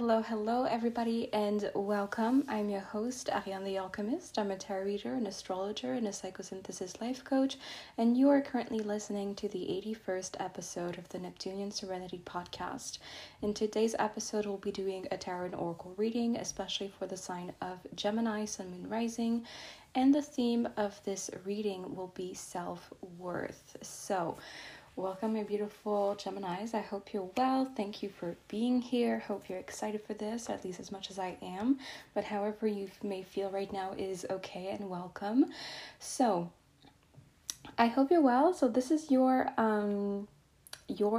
Hello everybody and welcome. I'm your host, Ariane the Alchemist. I'm a tarot reader, an astrologer, and a psychosynthesis life coach, and you are currently listening to the 81st episode of the Neptunian Serenity podcast. In today's episode, we'll be doing a tarot and oracle reading, especially for the sign of Gemini, Sun, Moon, Rising, and the theme of this reading will be self-worth. So, welcome, my beautiful Geminis. I hope you're well. Thank you for being here. Hope you're excited for this, at least as much as I am. But however you may feel right now is okay and welcome. So, I hope you're well. So this is your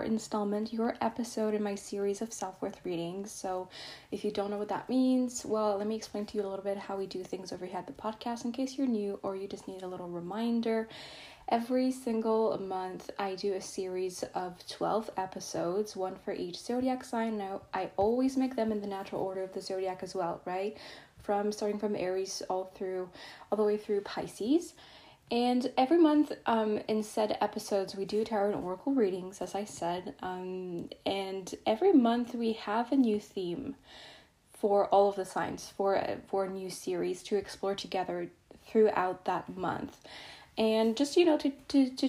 installment, your episode in my series of self-worth readings. So if you don't know what that means, well, let me explain to you a little bit how we do things over here at the podcast in case you're new or you just need a little reminder. Every single month, I do a series of 12 episodes, one for each zodiac sign. Now, I always make them in the natural order of the zodiac as well, right? Starting from Aries all the way through Pisces. And every month, in said episodes, we do tarot and oracle readings, as I said, and every month we have a new theme for all of the signs, for a new series to explore together throughout that month. And just, you know, to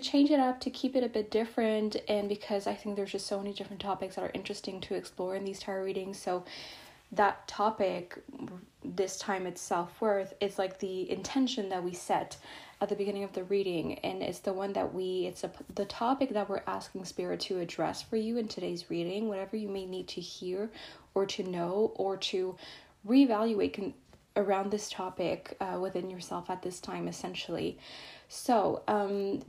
change it up, to keep it a bit different, and because I think there's just so many different topics that are interesting to explore in these tarot readings, so that topic, this time it's self-worth, it's like the intention that we set at the beginning of the reading, and it's the one that the topic that we're asking Spirit to address for you in today's reading, whatever you may need to hear or to know or to reevaluate around this topic within yourself at this time, essentially. So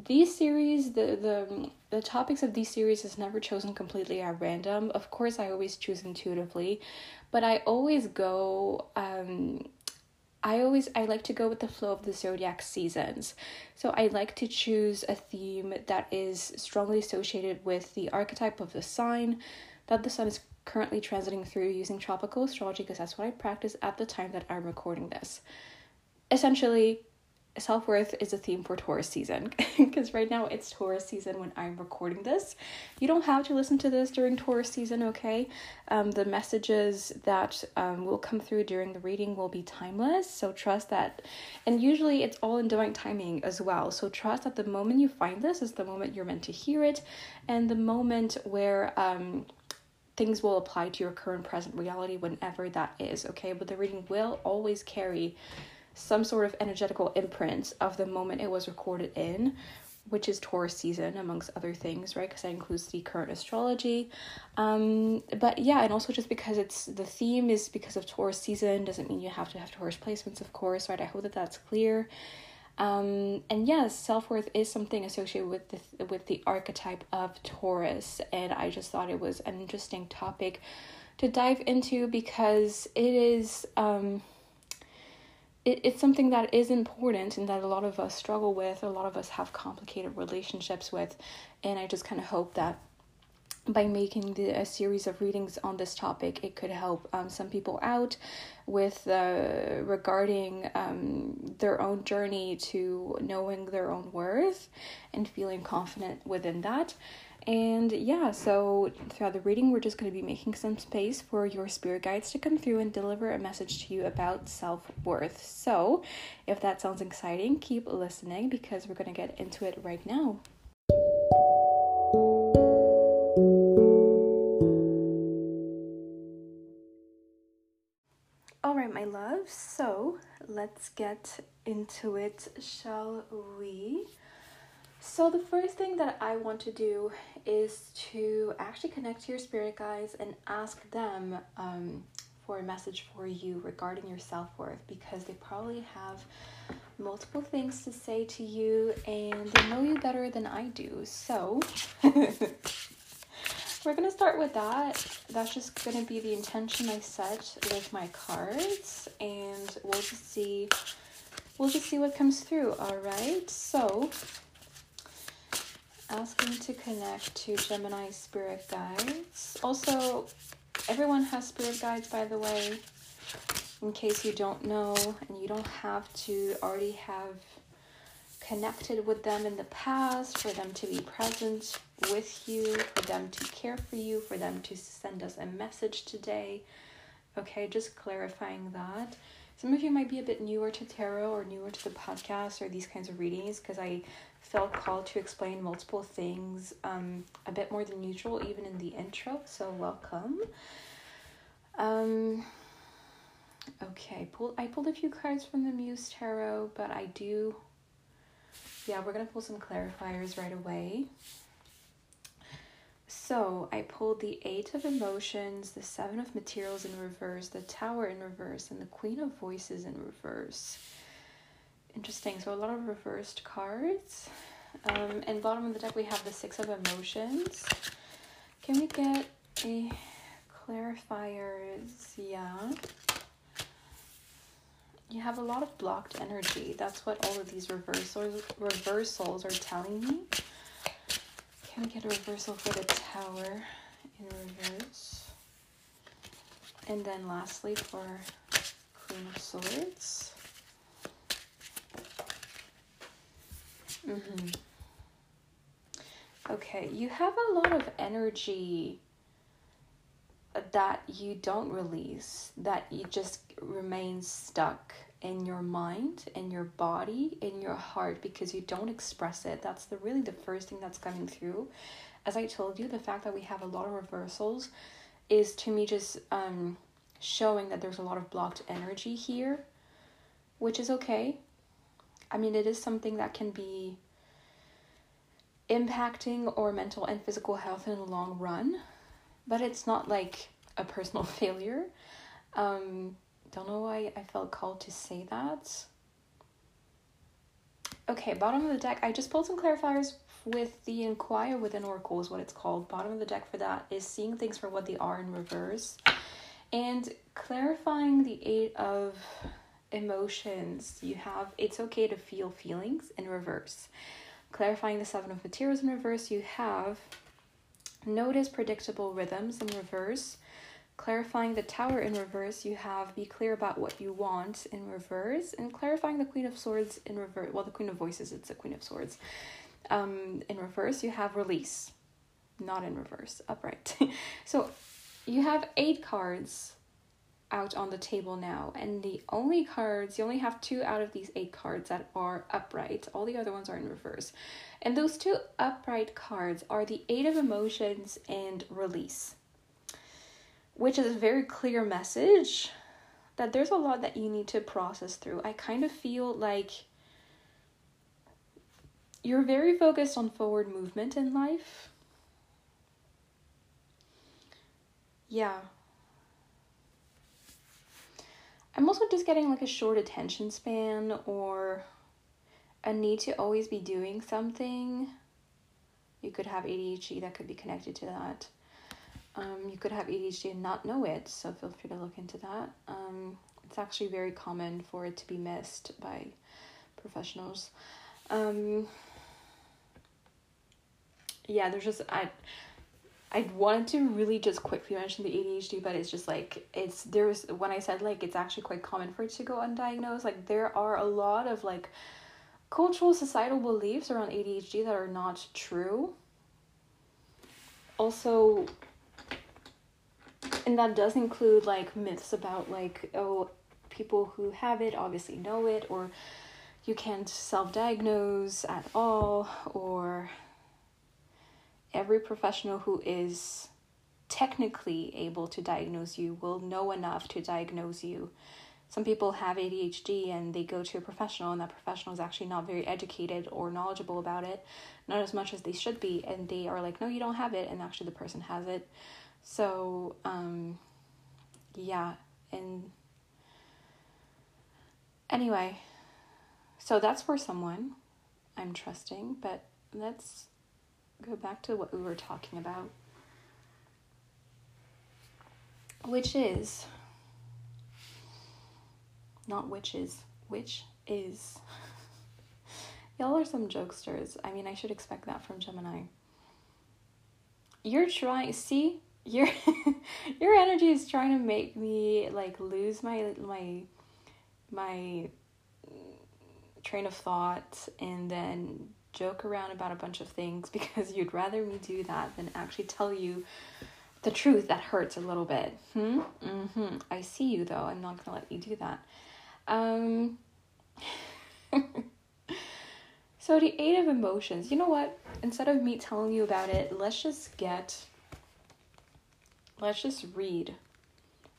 these series, the topics of these series is never chosen completely at random. Of course, I always choose intuitively, but I always go, I like to go with the flow of the zodiac seasons. So I like to choose a theme that is strongly associated with the archetype of the sign that the sun is currently transiting through, using tropical astrology because that's what I practice at the time that I'm recording this. Essentially, self-worth is a theme for Taurus season because right now it's Taurus season when I'm recording this. You don't have to listen to this during Taurus season, okay? The messages that will come through during the reading will be timeless, so trust that. And usually it's all in divine timing as well, so trust that the moment you find this is the moment you're meant to hear it and the moment where things will apply to your current present reality whenever that is, okay? But the reading will always carry some sort of energetical imprint of the moment it was recorded in, which is Taurus season, amongst other things, right? Because that includes the current astrology. But yeah, and also just because it's the theme is because of Taurus season doesn't mean you have to have Taurus placements, of course, right? I hope that that's clear. And yes, self-worth is something associated with the archetype of Taurus, and I just thought it was an interesting topic to dive into because it is It's something that is important and that a lot of us struggle with, a lot of us have complicated relationships with, and I just kind of hope that by making a series of readings on this topic, it could help some people out with regarding their own journey to knowing their own worth and feeling confident within that. And yeah, so throughout the reading, we're just going to be making some space for your spirit guides to come through and deliver a message to you about self-worth. So if that sounds exciting, keep listening because we're going to get into it right now. All right, my love. So let's get into it, shall we? So the first thing that I want to do is to actually connect to your spirit guides and ask them for a message for you regarding your self-worth, because they probably have multiple things to say to you and they know you better than I do. So we're going to start with that. That's just going to be the intention I set with my cards, and we'll just see what comes through, all right? So asking to connect to Gemini spirit guides. Also, everyone has spirit guides, by the way, in case you don't know, and you don't have to already have connected with them in the past for them to be present with you, for them to care for you, for them to send us a message today. Okay, just clarifying that. Some of you might be a bit newer to tarot or newer to the podcast or these kinds of readings, because I felt called to explain multiple things a bit more than usual, even in the intro, so welcome. Okay, I pulled a few cards from the Muse Tarot, but we're going to pull some clarifiers right away. So I pulled the 8 of Emotions, the 7 of Materials in reverse, the Tower in reverse, and the Queen of Voices in reverse. Interesting, so a lot of reversed cards. And bottom of the deck we have the 6 of Emotions. Can we get a clarifiers? Yeah. You have a lot of blocked energy. That's what all of these reversals are telling me. Can we get a reversal for the Tower in reverse? And then lastly for Queen of Swords. Okay, you have a lot of energy that you don't release, that you just remain stuck in your mind, in your body, in your heart, because you don't express it. That's really the first thing that's coming through. As I told you, the fact that we have a lot of reversals is to me just showing that there's a lot of blocked energy here, which is okay. I mean, it is something that can be impacting or mental and physical health in the long run, but it's not like a personal failure. Don't know why I felt called to say that. Okay, bottom of the deck, I just pulled some clarifiers with the Inquire within Oracle is what it's called. Bottom of the deck for that is seeing things for what they are in reverse. And clarifying the 8 of Emotions, you have it's okay to feel feelings in reverse. Clarifying the 7 of Materials in reverse, you have notice predictable rhythms in reverse. Clarifying the Tower in reverse, you have be clear about what you want in reverse. And clarifying the Queen of Swords in reverse, well, the Queen of Voices, it's the Queen of Swords. In reverse, you have release, not in reverse, upright. So you have 8 cards out on the table now. And you only have 2 out of these 8 cards that are upright. All the other ones are in reverse. And those 2 upright cards are the 8 of Emotions and release, which is a very clear message that there's a lot that you need to process through. I kind of feel like you're very focused on forward movement in life. Yeah. I'm also just getting like a short attention span or a need to always be doing something. You could have ADHD that could be connected to that. You could have ADHD and not know it, so feel free to look into that. It's actually very common for it to be missed by professionals. There's just I wanted to really just quickly mention the ADHD, but it's just like when I said like it's actually quite common for it to go undiagnosed. Like there are a lot of like cultural societal beliefs around ADHD that are not true. Also. And that does include, like, myths about, like, oh, people who have it obviously know it, or you can't self-diagnose at all, or every professional who is technically able to diagnose you will know enough to diagnose you. Some people have ADHD and they go to a professional, and that professional is actually not very educated or knowledgeable about it, not as much as they should be, and they are like, no, you don't have it, and actually the person has it. So, and anyway, so that's for someone I'm trusting, but let's go back to what we were talking about, which is, y'all are some jokesters. I mean, I should expect that from Gemini. Your energy is trying to make me like lose my train of thought and then joke around about a bunch of things because you'd rather me do that than actually tell you the truth, that hurts a little bit. I see you, though. I'm not going to let you do that. So the Eight of Emotions. You know what? Instead of me telling you about it, let's just read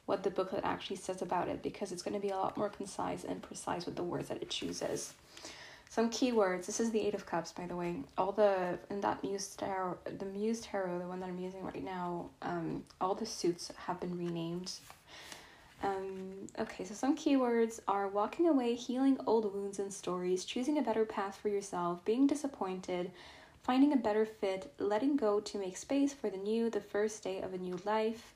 what the booklet actually says about it, because it's going to be a lot more concise and precise with the words that it chooses. Some keywords. This is the Eight of Cups, by the way. The Muse Tarot, the one that I'm using right now, all the suits have been renamed. Okay, so some keywords are walking away, healing old wounds and stories, choosing a better path for yourself, being disappointed, finding a better fit, letting go to make space for the new, the first day of a new life.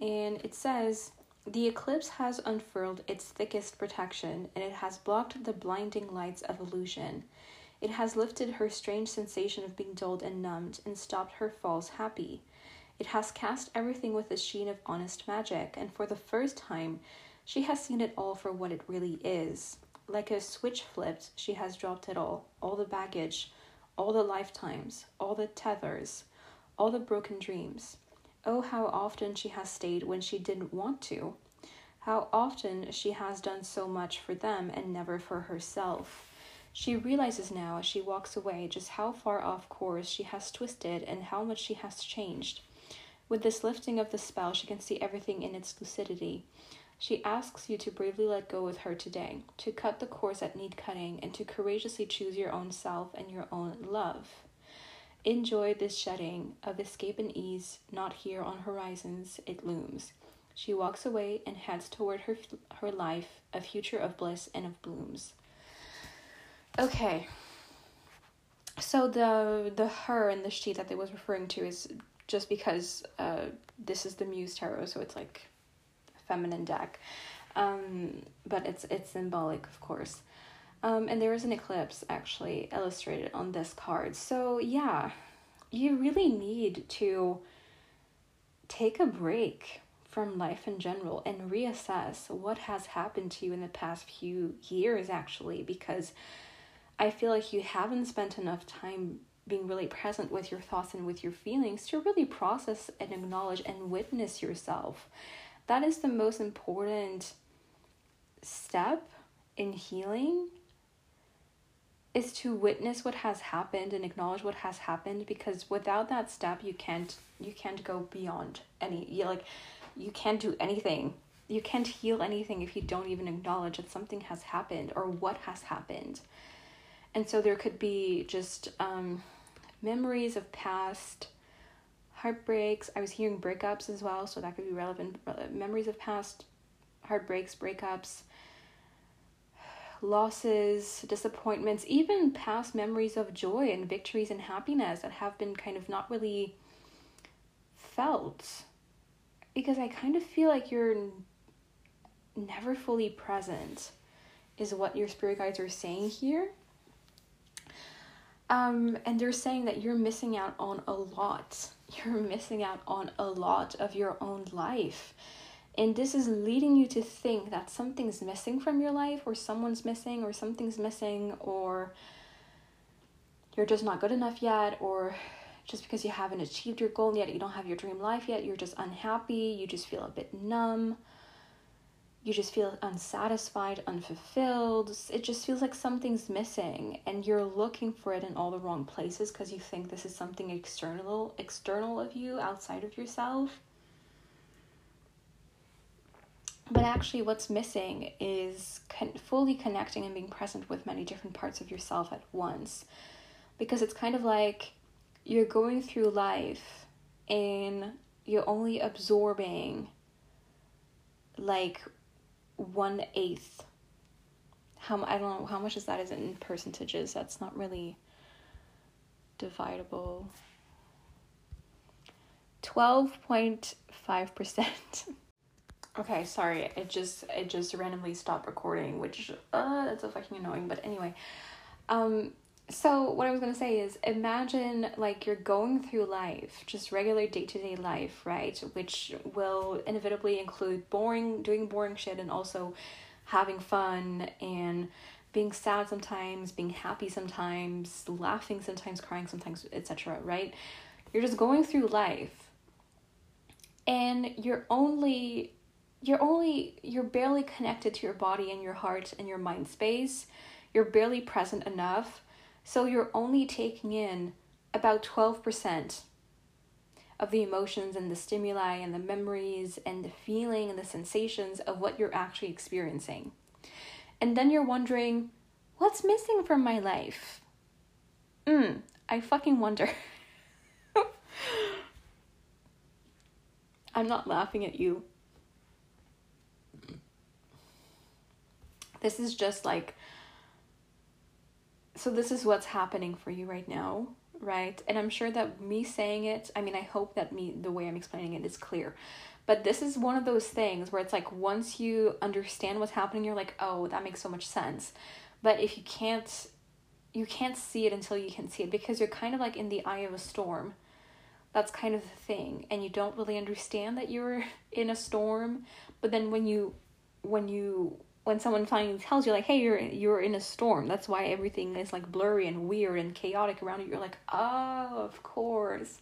And it says, the eclipse has unfurled its thickest protection, and it has blocked the blinding lights of illusion. It has lifted her strange sensation of being dulled and numbed, and stopped her false happy. It has cast everything with a sheen of honest magic, and for the first time, she has seen it all for what it really is. Like a switch flipped, she has dropped it all the baggage, all the lifetimes, all the tethers, all the broken dreams. Oh, how often she has stayed when she didn't want to. How often she has done so much for them and never for herself. She realizes now as she walks away just how far off course she has twisted and how much she has changed. With this lifting of the spell, she can see everything in its lucidity. She asks you to bravely let go with her today, to cut the cords that need cutting, and to courageously choose your own self and your own love. Enjoy this shedding of escape and ease, not here on horizons, it looms. She walks away and heads toward her life, a future of bliss and of blooms. Okay, so the her and the she that they was referring to is just because this is the Muse Tarot, so it's like a feminine deck. But it's symbolic, of course. And there is an eclipse actually illustrated on this card. So yeah, you really need to take a break from life in general and reassess what has happened to you in the past few years actually, because I feel like you haven't spent enough time being really present with your thoughts and with your feelings to really process and acknowledge and witness yourself. That is the most important step in healing, is to witness what has happened and acknowledge what has happened, because without that step you can't go beyond you can't do anything, you can't heal anything if you don't even acknowledge that something has happened or what has happened. And so there could be just memories of past heartbreaks. I was hearing breakups as well, so that could be relevant. Memories of past heartbreaks, breakups, losses, disappointments, even past memories of joy and victories and happiness that have been kind of not really felt, because I kind of feel like you're never fully present is what your spirit guides are saying here. And they're saying that you're missing out on a lot. You're missing out on a lot of your own life. And this is leading you to think that something's missing from your life, or someone's missing, or something's missing, or you're just not good enough yet, or just because you haven't achieved your goal yet, you don't have your dream life yet, you're just unhappy, you just feel a bit numb, you just feel unsatisfied, unfulfilled. It just feels like something's missing, and you're looking for it in all the wrong places because you think this is something external of you, outside of yourself. But actually what's missing is fully connecting and being present with many different parts of yourself at once. Because it's kind of like you're going through life and you're only absorbing like 1/8. I don't know, how much is that in percentages? That's not really dividable. 12.5%. Okay, sorry, it just randomly stopped recording, which that's so fucking annoying. But anyway, so what I was gonna say is, imagine like you're going through life, just regular day-to-day life, right? Which will inevitably include doing boring shit, and also having fun and being sad sometimes, being happy sometimes, laughing sometimes, crying sometimes, etc., right? You're just going through life. and you're barely connected to your body and your heart and your mind space. You're barely present enough. So you're only taking in about 12% of the emotions and the stimuli and the memories and the feeling and the sensations of what you're actually experiencing. And then you're wondering, what's missing from my life? I fucking wonder. I'm not laughing at you. This is just like, so this is what's happening for you right now, right? And I'm sure that me saying it, I mean, I hope that the way I'm explaining it is clear. But this is one of those things where it's like, once you understand what's happening, you're like, oh, that makes so much sense. But if you can't see it until you can see it, because you're kind of like in the eye of a storm. That's kind of the thing. And you don't really understand that you're in a storm. But then when someone finally tells you, like, hey, you're in a storm, that's why everything is like blurry and weird and chaotic around you, you're like, oh, of course.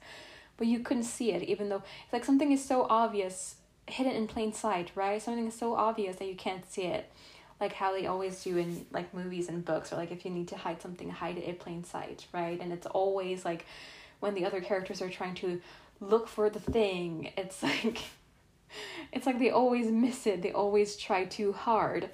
But you couldn't see it, even though it's like something is so obvious, hidden in plain sight, right? Something is so obvious that you can't see it, like how they always do in like movies and books, or like if you need to hide something, hide it in plain sight, right? And it's always like when the other characters are trying to look for the thing, it's like they always miss it, they always try too hard,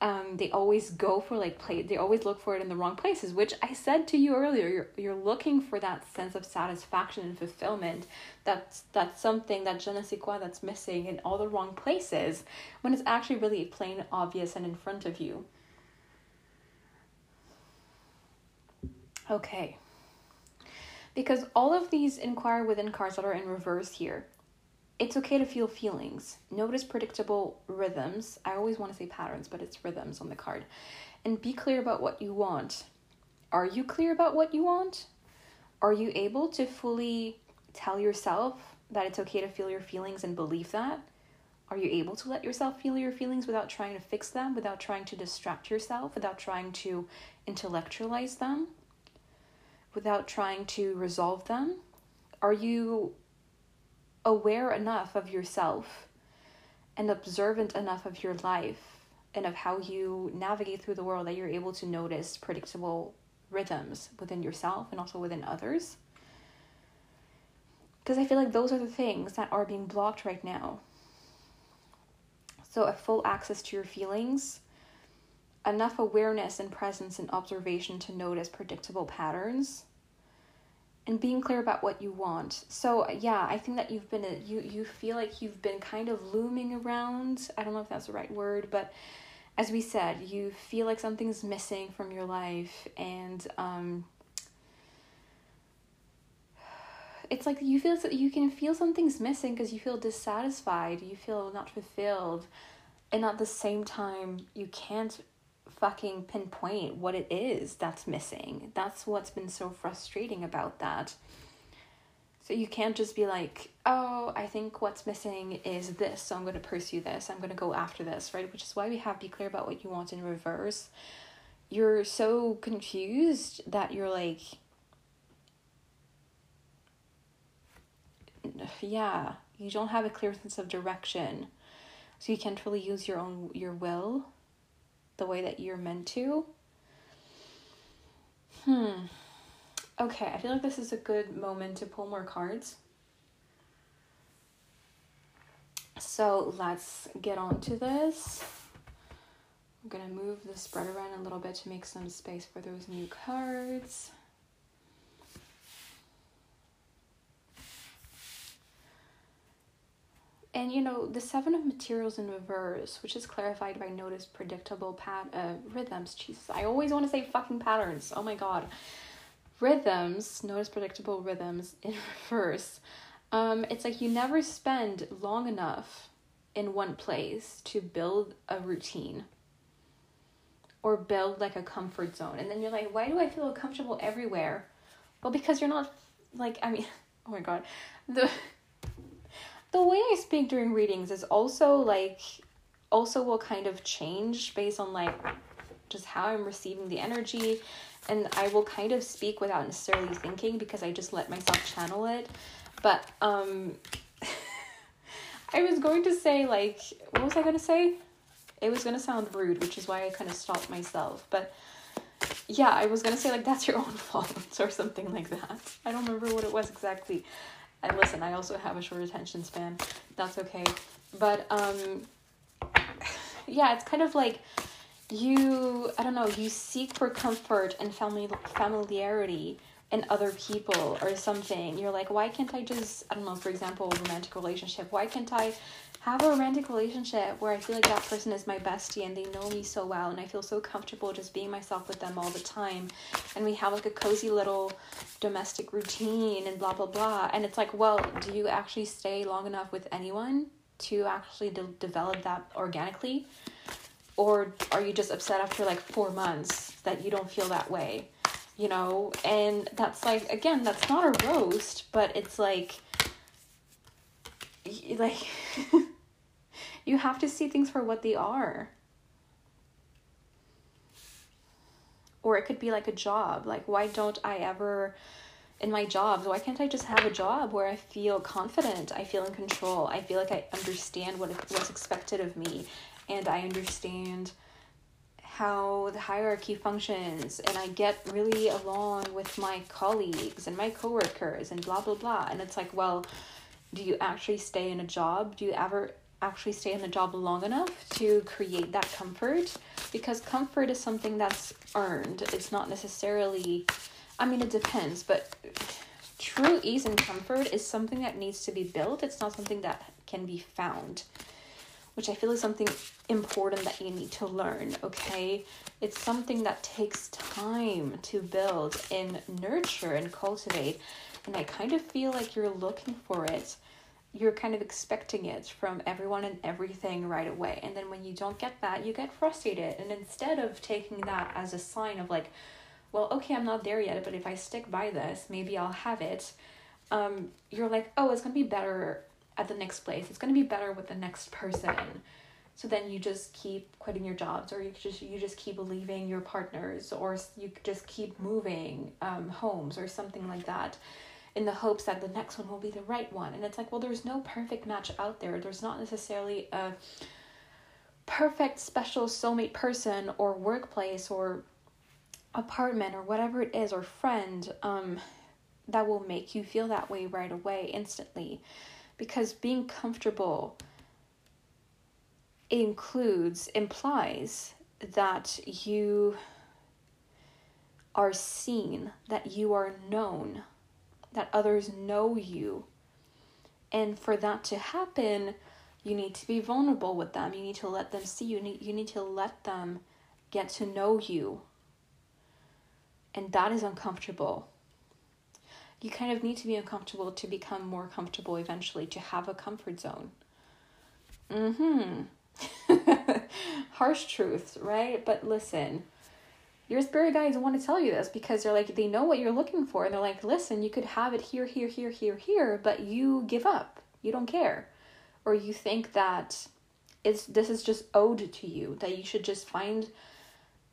they always go for like they always look for it in the wrong places, which I said to you earlier, you're looking for that sense of satisfaction and fulfillment, that's something, that je ne sais quoi, that's missing in all the wrong places, when it's actually really plain, obvious, and in front of you. Okay, because all of these Inquire Within cards that are in reverse here, it's okay to feel feelings. Notice predictable rhythms. I always want to say patterns, but it's rhythms on the card. And be clear about what you want. Are you clear about what you want? Are you able to fully tell yourself that it's okay to feel your feelings and believe that? Are you able to let yourself feel your feelings without trying to fix them, without trying to distract yourself, without trying to intellectualize them, without trying to resolve them? Are you aware enough of yourself and observant enough of your life and of how you navigate through the world that you're able to notice predictable rhythms within yourself and also within others? Because I feel like those are the things that are being blocked right now. So a full access to your feelings, enough awareness and presence and observation to notice predictable patterns, and being clear about what you want. So yeah, I think that you've been, you feel like you've been kind of looming around. I don't know if that's the right word, but as we said, you feel like something's missing from your life. And it's like you can feel something's missing because you feel dissatisfied. You feel not fulfilled. And at the same time, you can't fucking pinpoint what it is that's missing. That's what's been so frustrating about that. So you can't just be like, oh, I think what's missing is this, so I'm going to pursue this, I'm going to go after this, right? Which is why we have be clear about what you want in reverse. You're so confused that you're like, yeah, you don't have a clear sense of direction, so you can't really use your will the way that you're meant to. Okay, I feel like this is a good moment to pull more cards. So let's get on to this. I'm gonna move the spread around a little bit to make some space for those new cards. And you know, the Seven of Materials in reverse, which is clarified by notice predictable rhythms. Jesus, I always want to say fucking patterns. Oh my god. Rhythms, notice predictable rhythms in reverse. It's like you never spend long enough in one place to build a routine or build like a comfort zone. And then you're like, why do I feel comfortable everywhere? Well, because you're not like, I mean, oh my god. The way I speak during readings is also will kind of change based on like just how I'm receiving the energy, and I will kind of speak without necessarily thinking because I just let myself channel it. But I was going to say, like, what was I going to say? It was going to sound rude, which is why I kind of stopped myself. But yeah, I was going to say, like, that's your own fault or something like that. I don't remember what it was exactly. And listen, I also have a short attention span. That's okay. But yeah, it's kind of like you, I don't know, you seek for comfort and familiarity in other people or something. You're like, why can't I just, I don't know, for example, a romantic relationship. Why can't I have a romantic relationship where I feel like that person is my bestie and they know me so well and I feel so comfortable just being myself with them all the time, and we have like a cozy little domestic routine and blah blah blah. And it's like, well, do you actually stay long enough with anyone to actually develop that organically? Or are you just upset after like 4 months that you don't feel that way, you know? And that's like, again, that's not a roast, but it's like you have to see things for what they are. Or it could be like a job. Like, why don't I ever, in my jobs, why can't I just have a job where I feel confident, I feel in control, I feel like I understand what's expected of me, and I understand how the hierarchy functions, and I get really along with my colleagues and my coworkers and blah blah blah. And it's like, well, do you actually stay in a job? Do you ever actually stay in a job long enough to create that comfort? Because comfort is something that's earned. It's not necessarily, I mean, it depends, but true ease and comfort is something that needs to be built. It's not something that can be found, which I feel is something important that you need to learn, okay? It's something that takes time to build and nurture and cultivate. And I kind of feel like you're looking for it. You're kind of expecting it from everyone and everything right away. And then when you don't get that, you get frustrated. And instead of taking that as a sign of like, well, okay, I'm not there yet, but if I stick by this, maybe I'll have it. You're like, oh, it's going to be better at the next place. It's going to be better with the next person. So then you just keep quitting your jobs, or you just keep leaving your partners, or you just keep moving homes or something like that, in the hopes that the next one will be the right one. And it's like, well, there's no perfect match out there. There's not necessarily a perfect special soulmate person or workplace or apartment or whatever it is, or friend that will make you feel that way right away, instantly. Because being comfortable implies that you are seen, that you are known, that others know you. And for that to happen, you need to be vulnerable with them. You need to let them see you. You need to let them get to know you. And that is uncomfortable. You kind of need to be uncomfortable to become more comfortable eventually, to have a comfort zone. Harsh truths, right? But listen, your spirit guides want to tell you this because they're like, they know what you're looking for. And they're like, listen, you could have it here, here, here, here, here, but you give up. You don't care. Or you think that this is just owed to you, that you should just find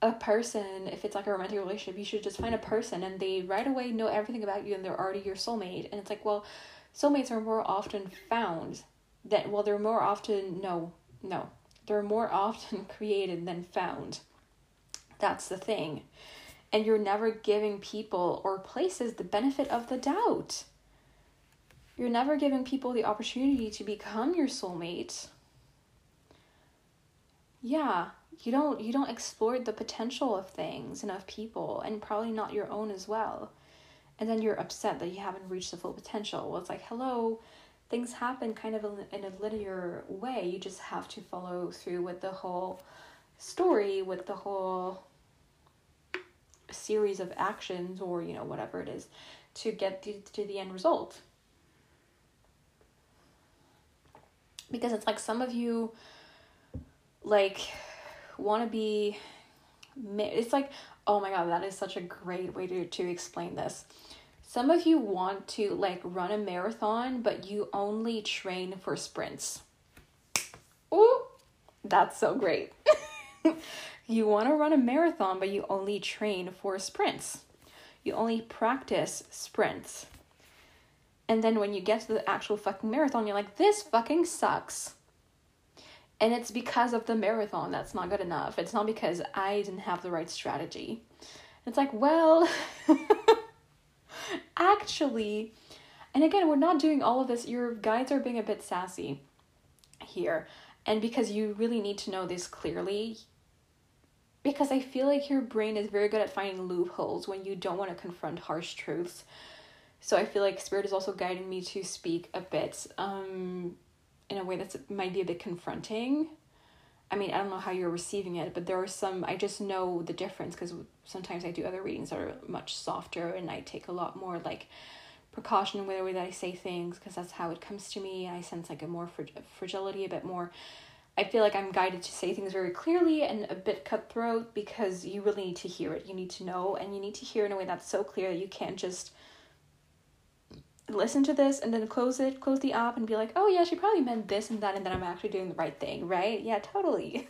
a person. If it's like a romantic relationship, you should just find a person and they right away know everything about you and they're already your soulmate. And it's like, well, soulmates are more often found than, well, they're more often, no, they're more often created than found. That's the thing. And you're never giving people or places the benefit of the doubt. You're never giving people the opportunity to become your soulmate. Yeah, you don't explore the potential of things and of people, and probably not your own as well. And then you're upset that you haven't reached the full potential. Well, it's like, hello, things happen kind of in a linear way. You just have to follow through with the whole story, with the whole series of actions, or you know, whatever it is, to get to the end result. Because it's like, some of you like want to be, it's like, oh my god, that is such a great way to explain this. Some of you want to like run a marathon, but you only train for sprints. Ooh, that's so great. You want to run a marathon, but you only train for sprints. You only practice sprints. And then when you get to the actual fucking marathon, you're like, this fucking sucks. And it's because of the marathon that's not good enough. It's not because I didn't have the right strategy. It's like, well, actually, and again, we're not doing all of this. Your guides are being a bit sassy here. And because you really need to know this clearly, because I feel like your brain is very good at finding loopholes when you don't want to confront harsh truths. So I feel like Spirit is also guiding me to speak a bit in a way that might be a bit confronting. I mean, I don't know how you're receiving it, but there are some, I just know the difference because sometimes I do other readings that are much softer and I take a lot more like precaution with the way that I say things because that's how it comes to me. I sense like a more fragility, a bit more. I feel like I'm guided to say things very clearly and a bit cutthroat because you really need to hear it. You need to know, and you need to hear in a way that's so clear that you can't just listen to this and then close the app and be like, oh yeah, she probably meant this and that, and then I'm actually doing the right thing, right? Yeah, totally.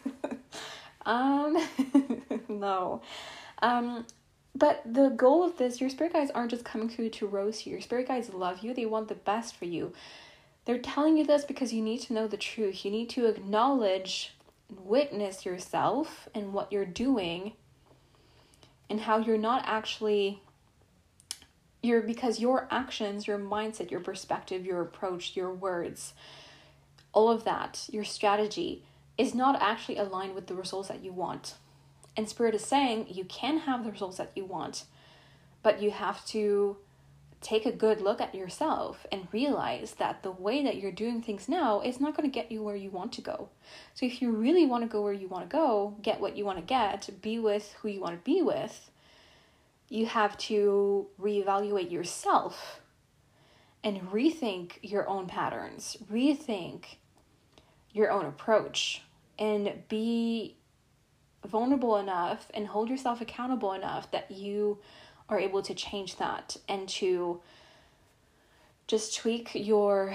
No. But the goal of this, your spirit guides aren't just coming through to roast you. Your spirit guides love you. They want the best for you. They're telling you this because you need to know the truth. You need to acknowledge and witness yourself and what you're doing and how you're not actually... because your actions, your mindset, your perspective, your approach, your words, all of that, your strategy is not actually aligned with the results that you want. And Spirit is saying you can have the results that you want, but you have to take a good look at yourself and realize that the way that you're doing things now is not going to get you where you want to go. So if you really want to go where you want to go, get what you want to get, be with who you want to be with, you have to reevaluate yourself and rethink your own patterns, rethink your own approach, and be vulnerable enough and hold yourself accountable enough that you are able to change that and to just tweak the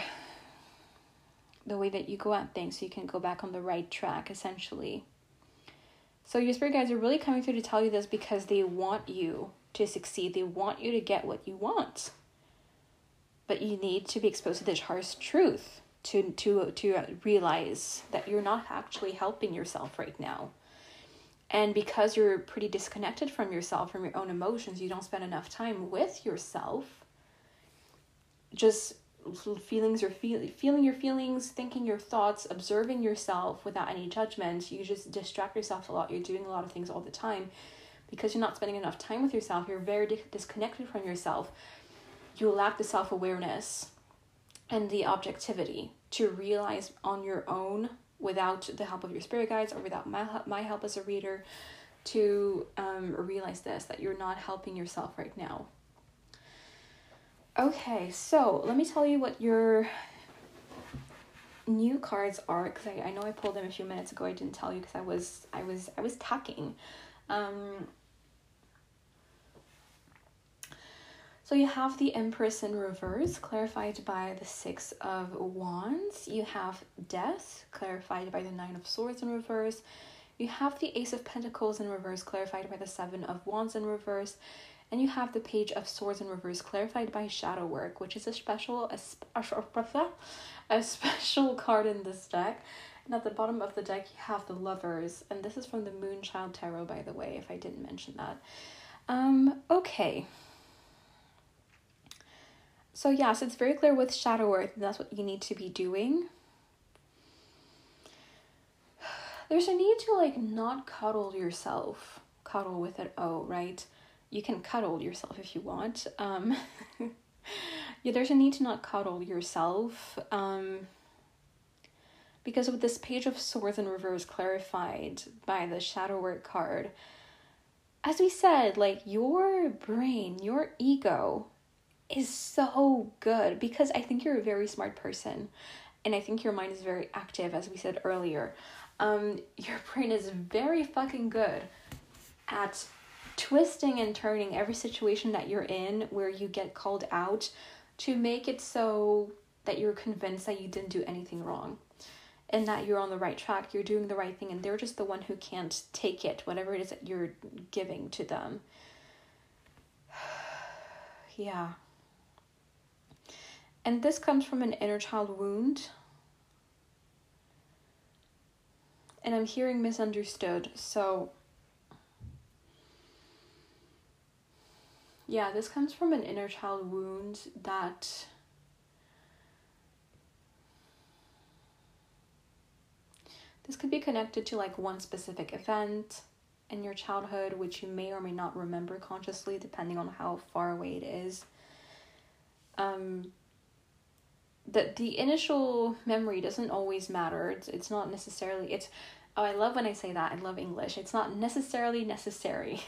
way that you go at things so you can go back on the right track, essentially. So your spirit guides are really coming through to tell you this because they want you to succeed. They want you to get what you want. But you need to be exposed to this harsh truth to realize that you're not actually helping yourself right now. And because you're pretty disconnected from yourself, from your own emotions, you don't spend enough time with yourself. Just feeling your feelings, thinking your thoughts, observing yourself without any judgment. You just distract yourself a lot. You're doing a lot of things all the time because you're not spending enough time with yourself. You're very disconnected from yourself. You lack the self-awareness and the objectivity to realize on your own, without the help of your spirit guides or without my help as a reader, to realize this, that you're not helping yourself right now. Okay, so let me tell you what your new cards are, because I know I pulled them a few minutes ago. I didn't tell you because I was talking. So you have the Empress in reverse, clarified by the Six of Wands. You have Death, clarified by the Nine of Swords in reverse. You have the Ace of Pentacles in reverse, clarified by the Seven of Wands in reverse. And you have the Page of Swords in reverse, clarified by Shadow Work, which is a special card in this deck. And at the bottom of the deck, you have the Lovers. And this is from the Moonchild Tarot, by the way, if I didn't mention that. Okay. So yes, yeah, so it's very clear with shadow work, and that's what you need to be doing. There's a need to like not cuddle yourself. Cuddle with an O, right? You can cuddle yourself if you want. Yeah, there's a need to not cuddle yourself. Because with this Page of Swords in reverse clarified by the shadow work card, as we said, like your brain, your ego is so good, because I think you're a very smart person and I think your mind is very active, as we said earlier. Your brain is very fucking good at twisting and turning every situation that you're in where you get called out to make it so that you're convinced that you didn't do anything wrong and that you're on the right track, you're doing the right thing, and they're just the one who can't take it, whatever it is that you're giving to them. Yeah. And this comes from an inner child wound. And I'm hearing misunderstood. So yeah, this comes from an inner child wound that this could be connected to like one specific event in your childhood, which you may or may not remember consciously, depending on how far away it is. The initial memory doesn't always matter. It's not necessarily, it's, oh, I love when I say that, I love English. It's not necessarily necessary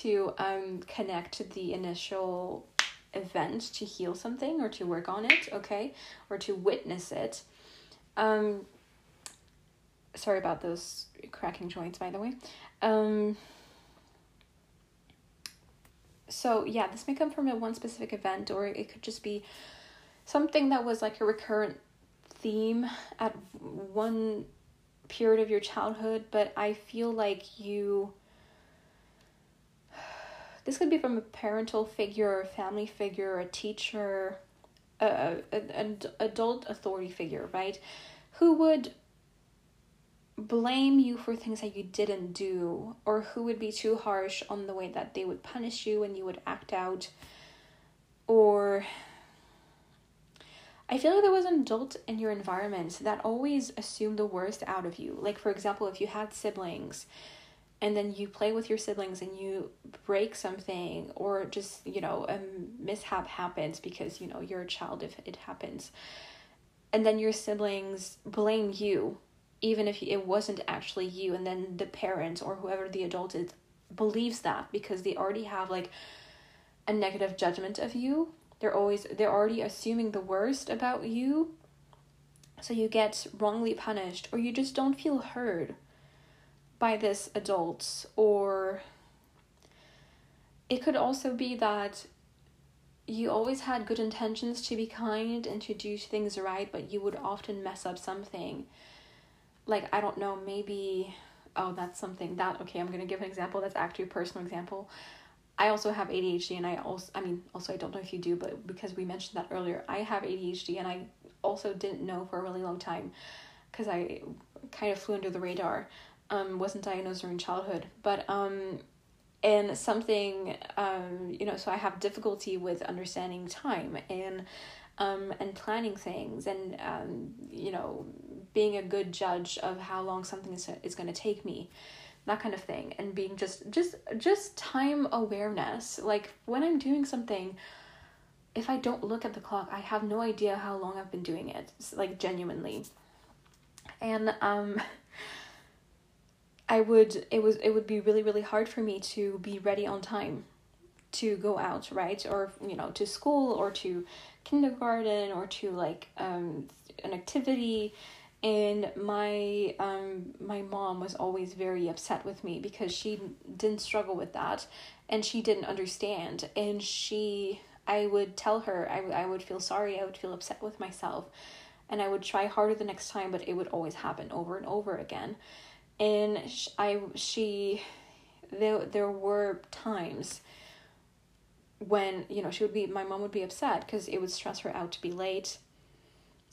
to connect to the initial event to heal something or to work on it, okay? Or to witness it. Sorry about those cracking joints, by the way. So yeah, this may come from a one specific event, or it could just be something that was like a recurrent theme at one period of your childhood. But I feel like you, this could be from a parental figure or a family figure or a teacher, an adult authority figure, right? Who would blame you for things that you didn't do, or who would be too harsh on the way that they would punish you and you would act out. Or I feel like there was an adult in your environment that always assumed the worst out of you. Like, for example, if you had siblings and then you play with your siblings and you break something, or just, you know, a mishap happens because, you know, you're a child if it happens, and then your siblings blame you even if it wasn't actually you, and then the parent or whoever the adult is believes that because they already have like a negative judgment of you. They're already assuming the worst about you, so you get wrongly punished, or you just don't feel heard by this adult. Or it could also be that you always had good intentions to be kind and to do things right, but you would often mess up something. Like, I don't know, maybe, oh, that's something that, okay, I'm going to give an example. That's actually a personal example. I also have ADHD, and I don't know if you do, but because we mentioned that earlier, I have ADHD, and I also didn't know for a really long time because I kind of flew under the radar, wasn't diagnosed during childhood, but, and something, you know, so I have difficulty with understanding time and planning things, and, you know, being a good judge of how long something is going to take me, that kind of thing. And being just time awareness. Like, when I'm doing something, if I don't look at the clock, I have no idea how long I've been doing it. It's like, genuinely. And it would be really, really hard for me to be ready on time to go out, right? Or, you know, to school or to kindergarten or to like an activity. And my mom was always very upset with me because she didn't struggle with that, and she didn't understand. And I would tell her, I would feel sorry, I would feel upset with myself, and I would try harder the next time, but it would always happen over and over again. And there were times when, you know, my mom would be upset because it would stress her out to be late,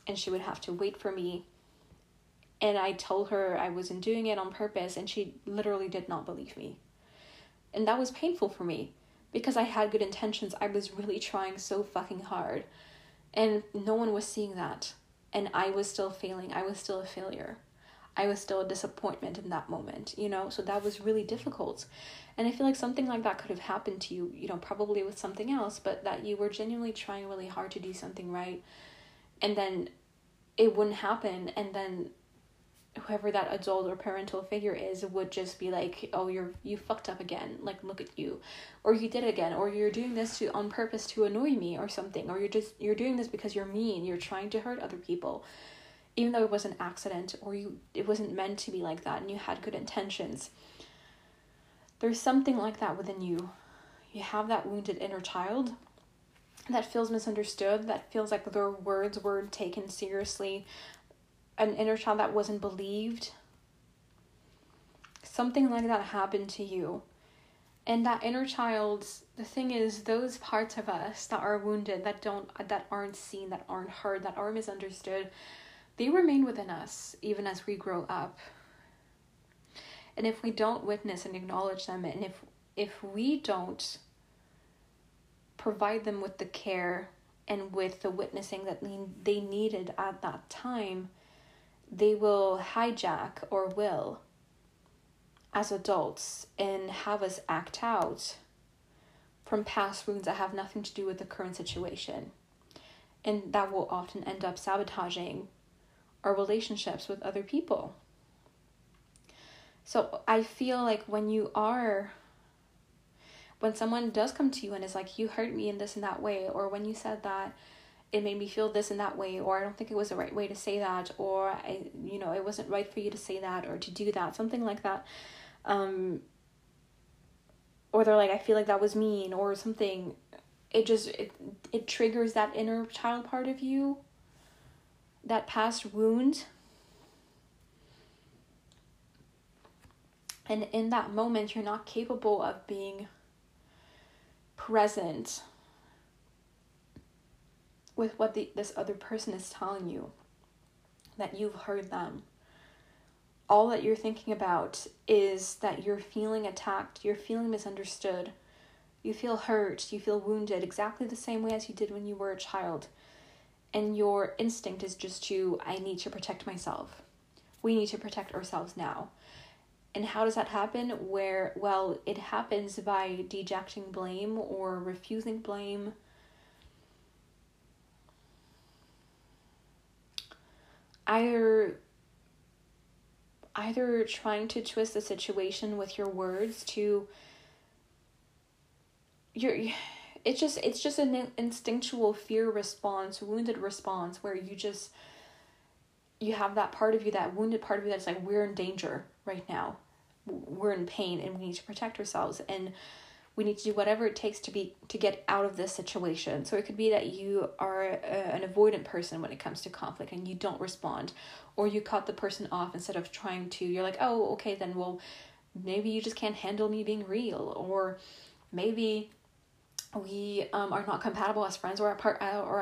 and she would have to wait for me. And I told her I wasn't doing it on purpose, and she literally did not believe me. And that was painful for me because I had good intentions. I was really trying so fucking hard, and no one was seeing that. And I was still failing. I was still a failure. I was still a disappointment in that moment, you know? So that was really difficult. And I feel like something like that could have happened to you, you know, probably with something else, but that you were genuinely trying really hard to do something right, and then it wouldn't happen. And then whoever that adult or parental figure is would just be like, oh, you fucked up again, like, look at you, or you did it again, or you're doing this on purpose to annoy me or something, or you're doing this because you're mean, you're trying to hurt other people, even though it was an accident, or it wasn't meant to be like that, and you had good intentions. There's something like that within you. You have that wounded inner child that feels misunderstood, that feels like their words weren't taken seriously, an inner child that wasn't believed. Something like that happened to you, And that inner child's, the thing is, those parts of us that are wounded, that aren't seen, that aren't heard, that are misunderstood, they remain within us even as we grow up. And if we don't witness and acknowledge them, and if we don't provide them with the care and with the witnessing that they needed at that time, they will hijack or will as adults and have us act out from past wounds that have nothing to do with the current situation. And that will often end up sabotaging our relationships with other people. So I feel like when someone does come to you and is like, you hurt me in this and that way, or when you said that, it made me feel this and that way, or I don't think it was the right way to say that, or it wasn't right for you to say that or to do that, something like that. Or they're like, I feel like that was mean or something. It triggers that inner child part of you, that past wound. And in that moment, you're not capable of being present with what this other person is telling you, that you've heard them. All that you're thinking about is that you're feeling attacked, you're feeling misunderstood, you feel hurt, you feel wounded, exactly the same way as you did when you were a child. And your instinct is just I need to protect myself. We need to protect ourselves now. And how does that happen? It happens by dejecting blame or refusing blame. Either trying to twist the situation with your words it's just an instinctual fear response, wounded response, where you have that part of you, that wounded part of you, that's like, we're in danger right now, we're in pain, and we need to protect ourselves, and we need to do whatever it takes to get out of this situation. So it could be that you are an avoidant person when it comes to conflict and you don't respond, or you cut the person off instead of trying to. You're like, oh, okay, then, well, maybe you just can't handle me being real, or maybe we are not compatible as friends or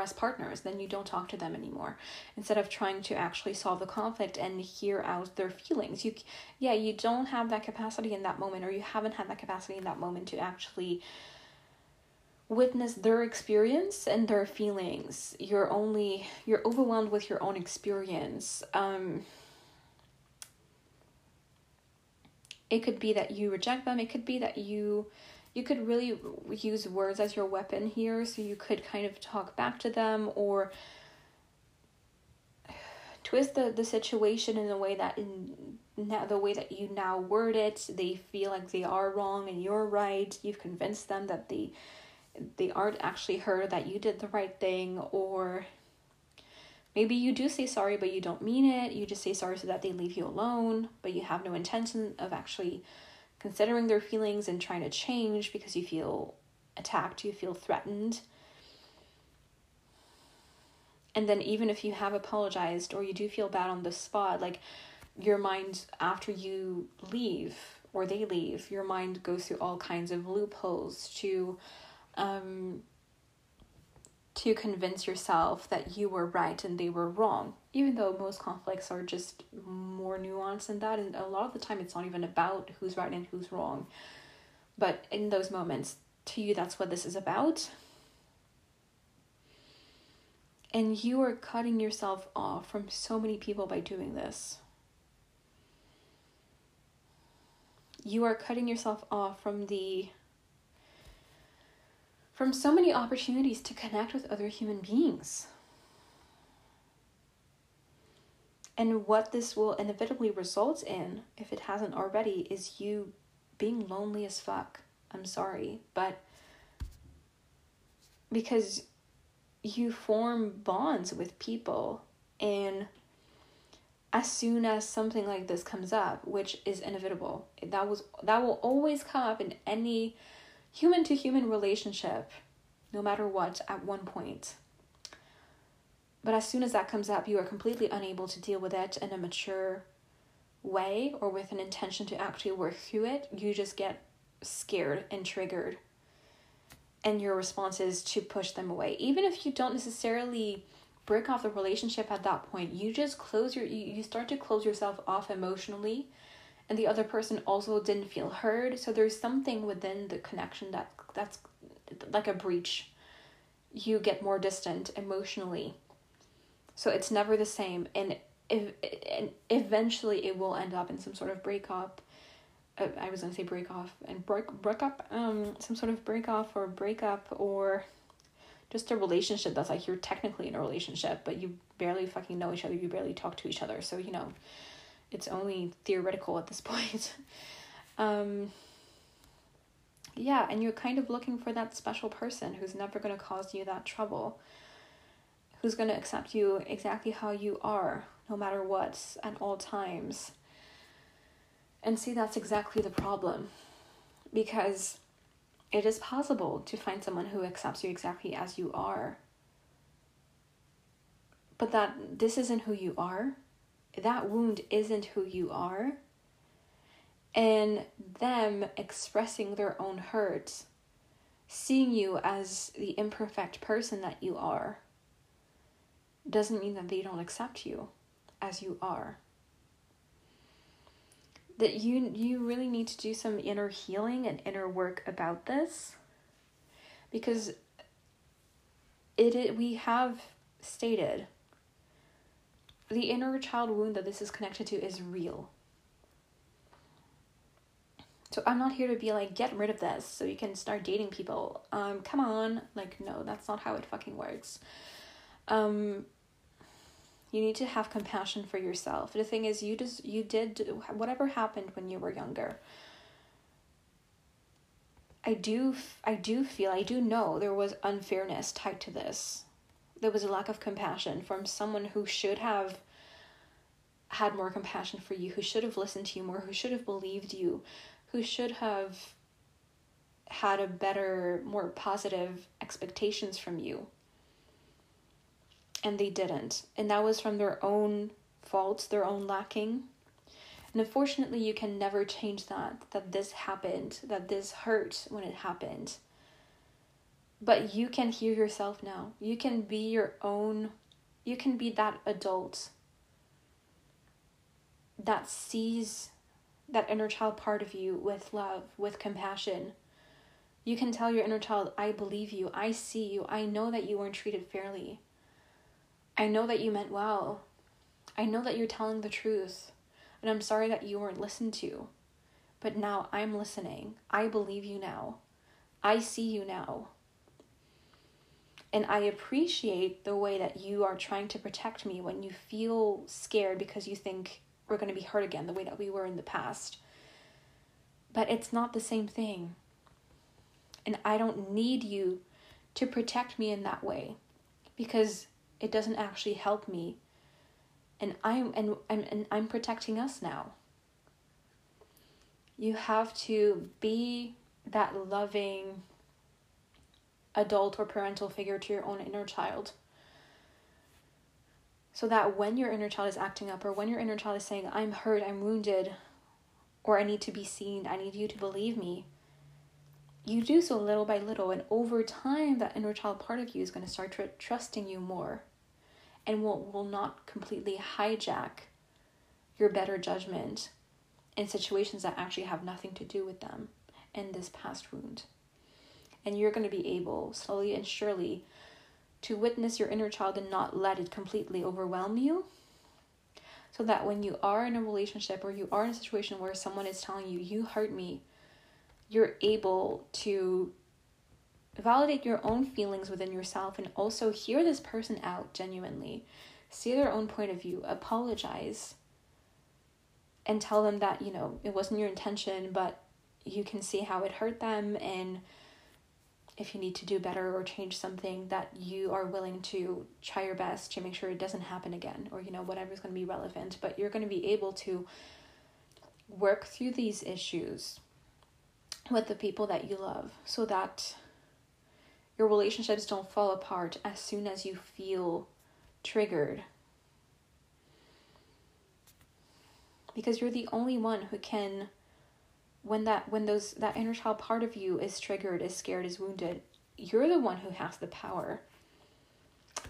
as partners. Then you don't talk to them anymore, instead of trying to actually solve the conflict and hear out their feelings. You don't have that capacity in that moment, or you haven't had that capacity in that moment to actually witness their experience and their feelings. You're overwhelmed with your own experience. It could be that you reject them. It could be that you could really use words as your weapon here, so you could kind of talk back to them or twist the situation in a way that the way that you now word it, they feel like they are wrong and you're right. You've convinced them that they aren't actually hurt, that you did the right thing. Or maybe you do say sorry, but you don't mean it. You just say sorry so that they leave you alone, but you have no intention of actually considering their feelings and trying to change, because you feel attacked, you feel threatened. And then even if you have apologized or you do feel bad on the spot, like, your mind, after you leave or they leave, your mind goes through all kinds of loopholes to convince yourself that you were right and they were wrong, even though most conflicts are just more nuanced than that. And a lot of the time, it's not even about who's right and who's wrong. But in those moments, to you, that's what this is about. And you are cutting yourself off from so many people by doing this. You are cutting yourself off from so many opportunities to connect with other human beings. And what this will inevitably result in, if it hasn't already, is you being lonely as fuck. I'm sorry, but because you form bonds with people, and as soon as something like this comes up, which is inevitable, that will always come up in any human-to-human relationship, no matter what, at one point. But as soon as that comes up, you are completely unable to deal with it in a mature way or with an intention to actually work through it. You just get scared and triggered. And your response is to push them away. Even if you don't necessarily break off the relationship at that point, you just close your, you start to close yourself off emotionally. And the other person also didn't feel heard. So there's something within the connection that's like a breach. You get more distant emotionally. So it's never the same. And eventually it will end up in some sort of breakup. I was going to say break off and break up, some sort of breakup or just a relationship that's like you're technically in a relationship, but you barely fucking know each other. You barely talk to each other. So, you know, it's only theoretical at this point. Yeah, and you're kind of looking for that special person who's never going to cause you that trouble, who's going to accept you exactly how you are, no matter what, at all times. And see, that's exactly the problem, because it is possible to find someone who accepts you exactly as you are. But that this isn't who you are. That wound isn't who you are. And them expressing their own hurt, seeing you as the imperfect person that you are, doesn't mean that they don't accept you as you are. That you really need to do some inner healing and inner work about this, because we have stated the inner child wound that this is connected to is real. So I'm not here to be like, get rid of this so you can start dating people. Come on, like, no, that's not how it fucking works. You need to have compassion for yourself. The thing is, you did whatever happened when you were younger. I do know there was unfairness tied to this. There was a lack of compassion from someone who should have had more compassion for you, who should have listened to you more, who should have believed you, who should have had a better, more positive expectations from you. And they didn't. And that was from their own faults, their own lacking. And unfortunately, you can never change that this happened, that this hurt when it happened. But you can hear yourself now. You can be your own, you can be that adult that sees that inner child part of you with love, with compassion. You can tell your inner child, I believe you, I see you, I know that you weren't treated fairly. I know that you meant well. I know that you're telling the truth. And I'm sorry that you weren't listened to. But now I'm listening. I believe you now. I see you now. And I appreciate the way that you are trying to protect me when you feel scared because you think we're going to be hurt again the way that we were in the past. But it's not the same thing. And I don't need you to protect me in that way, because it doesn't actually help me, and I'm protecting us now. You have to be that loving adult or parental figure to your own inner child, so that when your inner child is acting up, or when your inner child is saying, I'm hurt, I'm wounded, or I need to be seen, I need you to believe me, you do so little by little, and over time, that inner child part of you is going to start trusting you more, and will not completely hijack your better judgment in situations that actually have nothing to do with them and this past wound. And you're going to be able, slowly and surely, to witness your inner child and not let it completely overwhelm you, so that when you are in a relationship or you are in a situation where someone is telling you, you hurt me, you're able to validate your own feelings within yourself and also hear this person out genuinely, see their own point of view, apologize, and tell them that, you know, it wasn't your intention, but you can see how it hurt them, and if you need to do better or change something, that you are willing to try your best to make sure it doesn't happen again, or, you know, whatever's going to be relevant. But you're going to be able to work through these issues with the people that you love, so that your relationships don't fall apart as soon as you feel triggered. Because you're the only one who can when that inner child part of you is triggered, is scared, is wounded, you're the one who has the power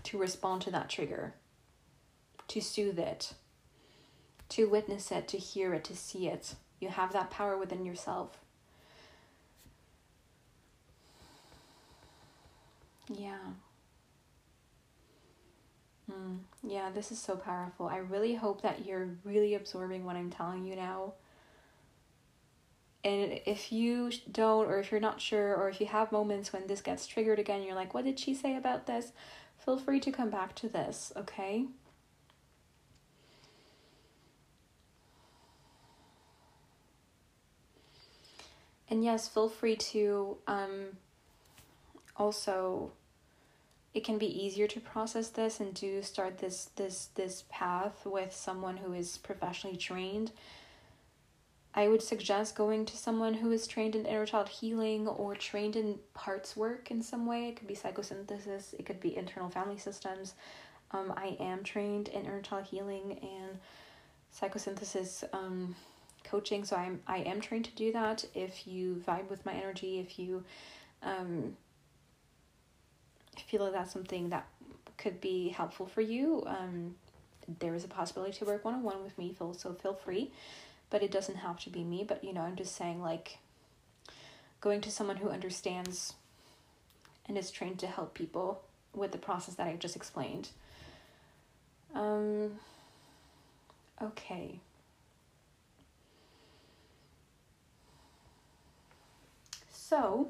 to respond to that trigger, to soothe it, to witness it, to hear it, to see it. You have that power within yourself. Yeah. Yeah, this is so powerful. I really hope that you're really absorbing what I'm telling you now. And if you don't, or if you're not sure, or if you have moments when this gets triggered again, you're like, what did she say about this? Feel free to come back to this, okay? And yes, feel free to also, it can be easier to process this and do start this path with someone who is professionally trained. I would suggest going to someone who is trained in inner child healing or trained in parts work in some way. It could be psychosynthesis. It could be internal family systems. I am trained in inner child healing and psychosynthesis coaching, so I am trained to do that. If you vibe with my energy, if you feel like that's something that could be helpful for you, there is a possibility to work one-on-one with me, so feel free. But it doesn't have to be me. But, you know, I'm just saying, like, going to someone who understands and is trained to help people with the process that I just explained. Okay. So,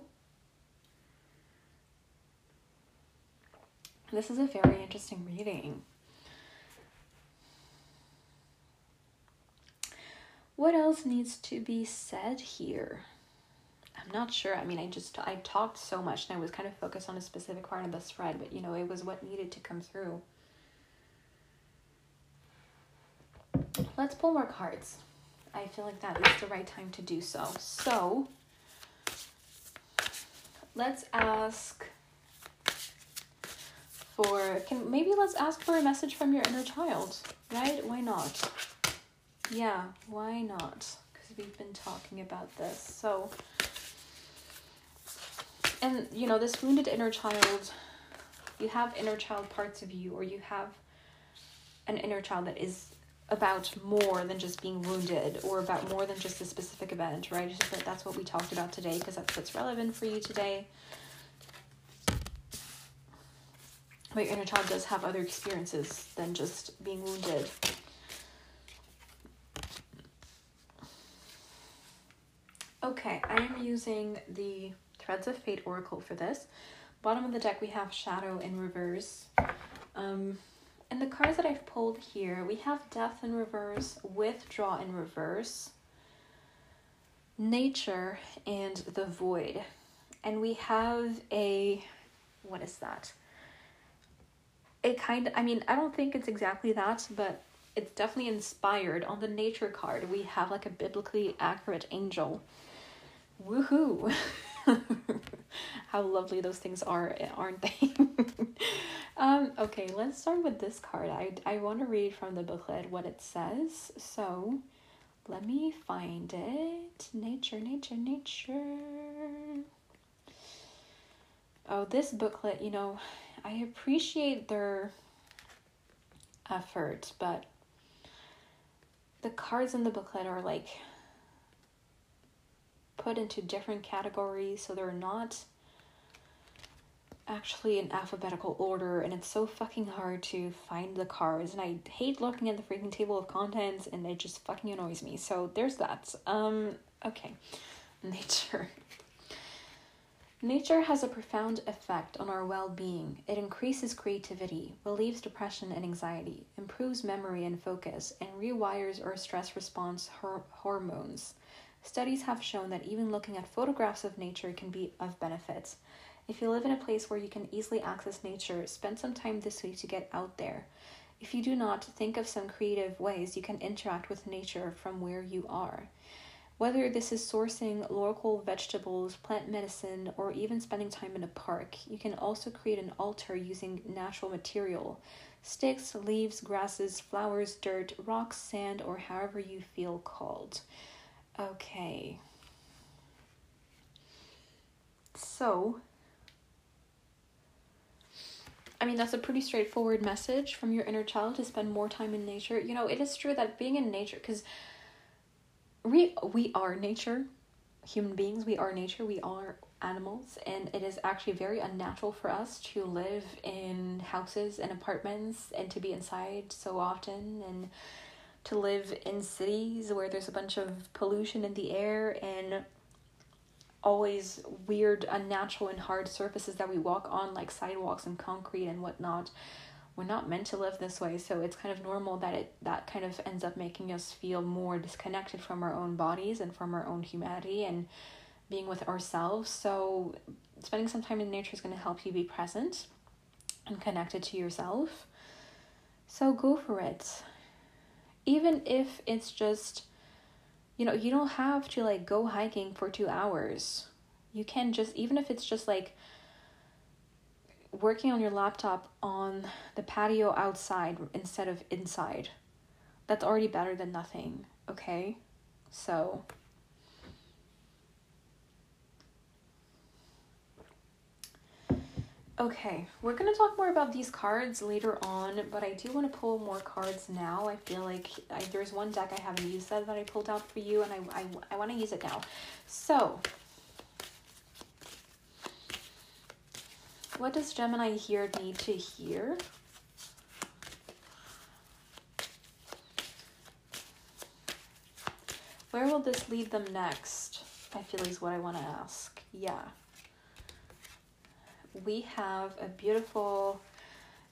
this is a very interesting reading. What else needs to be said here? I'm not sure. I mean, I talked so much and I was kind of focused on a specific part of this thread, but, you know, it was what needed to come through. Let's pull more cards. I feel like that is the right time to do so. So, let's ask for, let's ask for a message from your inner child, right? Why not? Yeah, why not? Because we've been talking about this. So, and you know, this wounded inner child, you have inner child parts of you, or you have an inner child that is about more than just being wounded, or about more than just a specific event, right? That's what we talked about today, because that's what's relevant for you today. But your inner child does have other experiences than just being wounded. Okay, I am using the Threads of Fate Oracle for this. Bottom of the deck, we have Shadow in reverse. And the cards that I've pulled here, we have Death in reverse, Withdraw in reverse, Nature, and the Void. And we have a, what is that? A kind of, I mean, I don't think it's exactly that, but it's definitely inspired. On the Nature card, we have like a biblically accurate angel. Woohoo! How lovely those things are, aren't they? Okay, let's start with this card. I want to read from the booklet what it says. So, let me find it. Nature. Oh, this booklet, you know, I appreciate their effort, but the cards in the booklet are like put into different categories, so they're not actually in alphabetical order, and it's so fucking hard to find the cards, and I hate looking at the freaking table of contents, and it just fucking annoys me. So there's that. Okay. Nature. Nature has a profound effect on our well-being. It increases creativity, relieves depression and anxiety, improves memory and focus, and rewires our stress response hormones. Studies have shown that even looking at photographs of nature can be of benefit. If you live in a place where you can easily access nature, spend some time this week to get out there. If you do not, think of some creative ways you can interact with nature from where you are. Whether this is sourcing local vegetables, plant medicine, or even spending time in a park, you can also create an altar using natural material. Sticks, leaves, grasses, flowers, dirt, rocks, sand, or however you feel called. Okay. So, I mean, that's a pretty straightforward message from your inner child to spend more time in nature. You know, it is true that being in nature, because we are nature, human beings, we are nature, we are animals, and it is actually very unnatural for us to live in houses and apartments and to be inside so often and to live in cities where there's a bunch of pollution in the air and always weird, unnatural and hard surfaces that we walk on, like sidewalks and concrete and whatnot. We're not meant to live this way, so it's kind of normal that that kind of ends up making us feel more disconnected from our own bodies and from our own humanity and being with ourselves. So spending some time in nature is going to help you be present and connected to yourself. So go for it. Even if it's just, you know, you don't have to like go hiking for 2 hours. You can just, even if it's just like working on your laptop on the patio outside instead of inside, that's already better than nothing. Okay, so okay, we're going to talk more about these cards later on, but I do want to pull more cards now. I feel like there's one deck I haven't used that I pulled out for you, and I want to use it now. So, what does Gemini here need to hear? Where will this lead them next? I feel is what I want to ask. Yeah. We have a beautiful,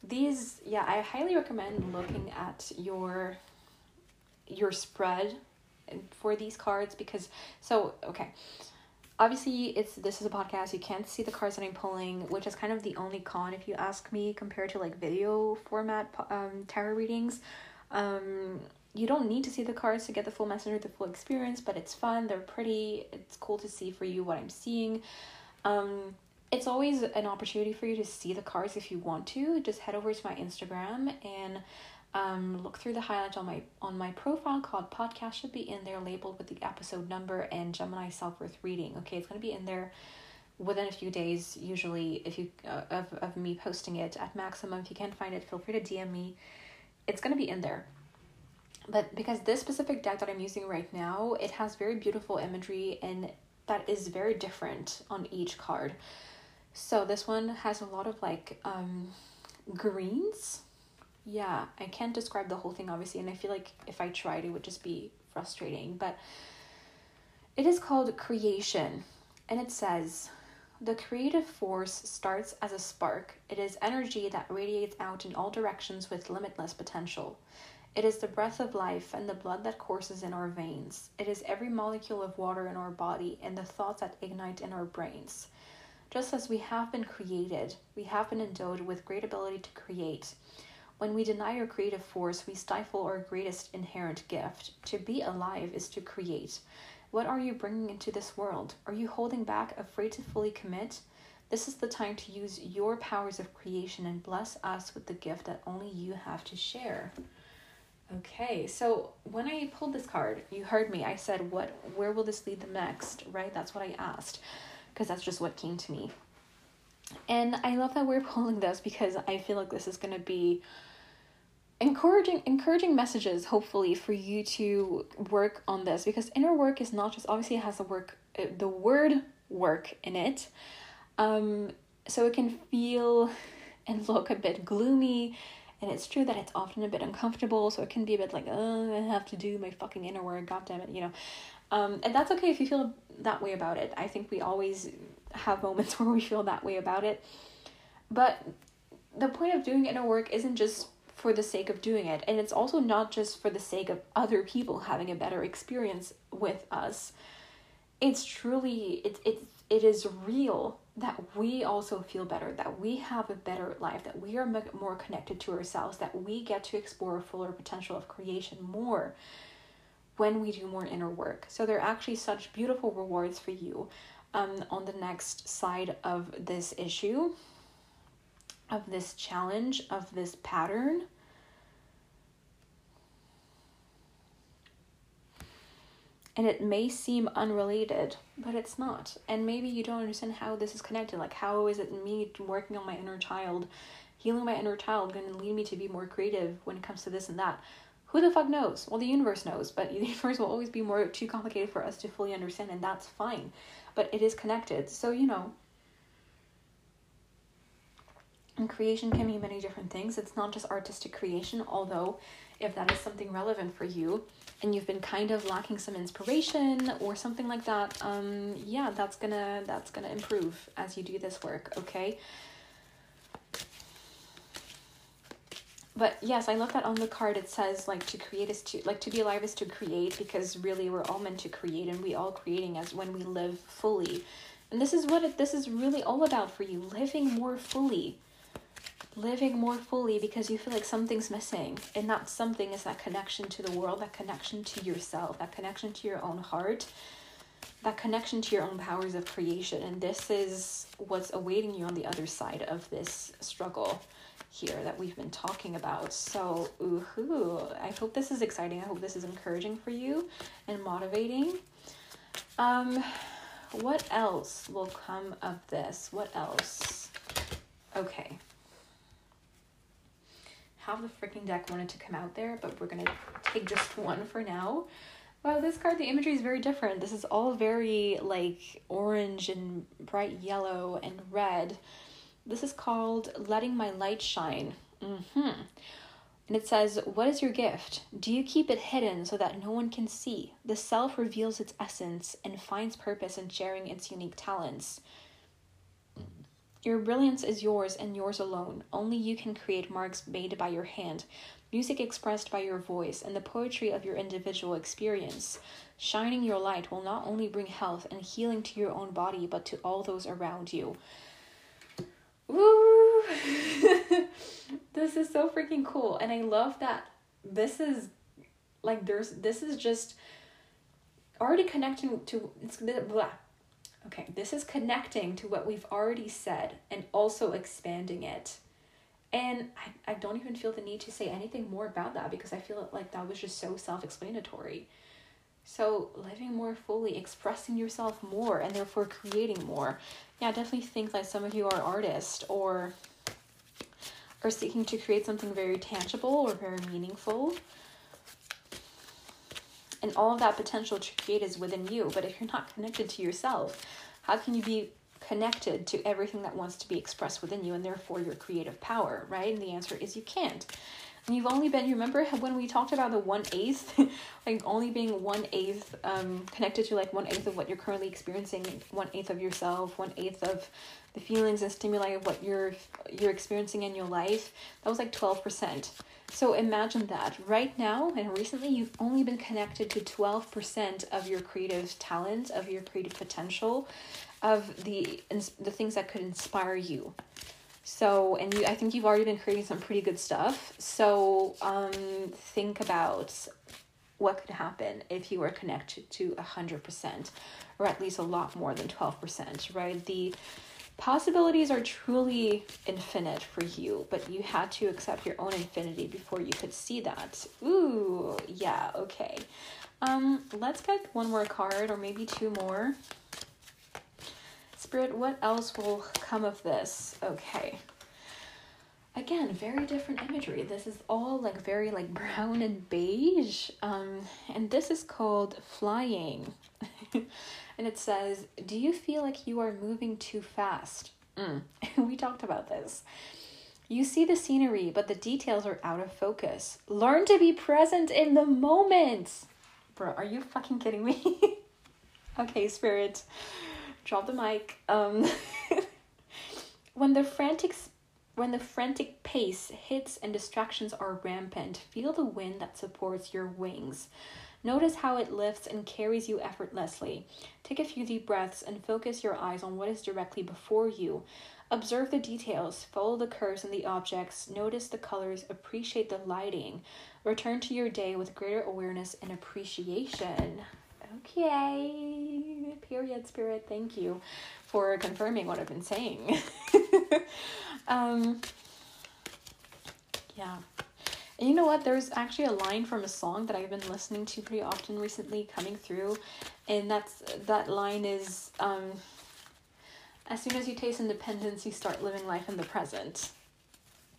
these, yeah, I highly recommend looking at your spread for these cards because, so, okay, obviously this is a podcast, you can't see the cards that I'm pulling, which is kind of the only con if you ask me compared to like video format tarot readings. You don't need to see the cards to get the full message or the full experience, but it's fun, they're pretty, it's cool to see for you what I'm seeing. It's always an opportunity for you to see the cards if you want to. Just head over to my Instagram and look through the highlights on my profile called Podcast. Should be in there labeled with the episode number and Gemini Self-Worth Reading. Okay, it's going to be in there within a few days, usually, if you of me posting it at maximum. If you can't find it, feel free to DM me. It's going to be in there. But because this specific deck that I'm using right now, it has very beautiful imagery and that is very different on each card. So this one has a lot of like greens. Yeah, I can't describe the whole thing obviously, and I feel like if I tried it would just be frustrating, but it is called Creation, and it says the creative force starts as a spark. It is energy that radiates out in all directions with limitless potential. It is the breath of life and the blood that courses in our veins. It is every molecule of water in our body and the thoughts that ignite in our brains. Just as we have been created, we have been endowed with great ability to create. When we deny our creative force, we stifle our greatest inherent gift. To be alive is to create. What are you bringing into this world? Are you holding back, afraid to fully commit? This is the time to use your powers of creation and bless us with the gift that only you have to share. Okay, so when I pulled this card, you heard me. I said, where will this lead them next, right? That's what I asked, because that's just what came to me. And I love that we're pulling this because I feel like this is going to be encouraging messages, hopefully, for you to work on this, because inner work is not just, obviously it has the word work in it. So it can feel and look a bit gloomy, and it's true that it's often a bit uncomfortable, so it can be a bit like, oh, I have to do my fucking inner work, goddammit, you know. And that's okay if you feel that way about it. I think we always have moments where we feel that way about it. But the point of doing inner work isn't just for the sake of doing it. And it's also not just for the sake of other people having a better experience with us. It's truly, it is real that we also feel better, that we have a better life, that we are more connected to ourselves, that we get to explore fuller potential of creation more when we do more inner work. So there are actually such beautiful rewards for you on the next side of this issue, of this challenge, of this pattern. and it may seem unrelated, but it's not. And maybe you don't understand how this is connected. Like, how is it me working on my inner child, healing my inner child, going to lead me to be more creative when it comes to this and that? Who the fuck knows? Well, the universe knows, but the universe will always be more too complicated for us to fully understand, and that's fine. But it is connected, so you know. And creation can be many different things. It's not just artistic creation, although if that is something relevant for you and you've been kind of lacking some inspiration or something like that, yeah, that's gonna improve as you do this work, okay? But yes, I love that on the card it says, like, to create is to, like, to be alive is to create, because really we're all meant to create, and we all creating as when we live fully. And this is what this is really all about for you, living more fully, because you feel like something's missing, and that something is that connection to the world, that connection to yourself, that connection to your own heart, that connection to your own powers of creation. And this is what's awaiting you on the other side of this struggle here that we've been talking about. So I hope this is exciting. I hope this is encouraging for you and motivating. What else will come of this? What else? Okay. Half the freaking deck wanted to come out there, but we're gonna take just one for now. Wow, this card, the imagery is very different. This is all very like orange and bright yellow and red. This is called Letting My Light Shine. And it says, what is your gift? Do you keep it hidden so that no one can see? The self reveals its essence and finds purpose in sharing its unique talents. Your brilliance is yours and yours alone. Only you can create marks made by your hand, music expressed by your voice, and the poetry of your individual experience. Shining your light will not only bring health and healing to your own body, but to all those around you. Woo! This is so freaking cool, and I love that this is like this is just already connecting to it's blah. Okay, this is connecting to what we've already said and also expanding it. And I don't even feel the need to say anything more about that, because I feel like that was just so self-explanatory. So living more fully, expressing yourself more, and therefore creating more. Yeah, I definitely think like some of you are artists or are seeking to create something very tangible or very meaningful. And all of that potential to create is within you. But if you're not connected to yourself, how can you be connected to everything that wants to be expressed within you and therefore your creative power, right? And the answer is you can't. And you've only been, you remember when we talked about the 1/8, like only being 1/8 connected to like 1/8 of what you're currently experiencing, 1/8 of yourself, 1/8 of the feelings and stimuli of what you're experiencing in your life. That was like 12%. So imagine that right now and recently you've only been connected to 12% of your creative talent, of your creative potential, of the things that could inspire you. So, and I think you've already been creating some pretty good stuff. So, think about what could happen if you were connected to 100%, or at least a lot more than 12%, right? The possibilities are truly infinite for you, but you had to accept your own infinity before you could see that. Ooh, yeah, okay. Let's get one more card, or maybe two more. Spirit, what else will come of this? Okay. Again, very different imagery. This is all like very like brown and beige. And this is called Flying. And it says, do you feel like you are moving too fast? We talked about this. You see the scenery, but the details are out of focus. Learn to be present in the moment. Bro, are you fucking kidding me? Okay, Spirit. Drop the mic. When the frantic pace hits and distractions are rampant, feel the wind that supports your wings. Notice how it lifts and carries you effortlessly. Take a few deep breaths and focus your eyes on what is directly before you. Observe the details, follow the curves in the objects, notice the colors, appreciate the lighting. Return to your day with greater awareness and appreciation. Okay, period, Spirit. Thank you for confirming what I've been saying. Yeah, And you know what? There's actually a line from a song that I've been listening to pretty often recently coming through. And that line is, as soon as you taste independence, you start living life in the present.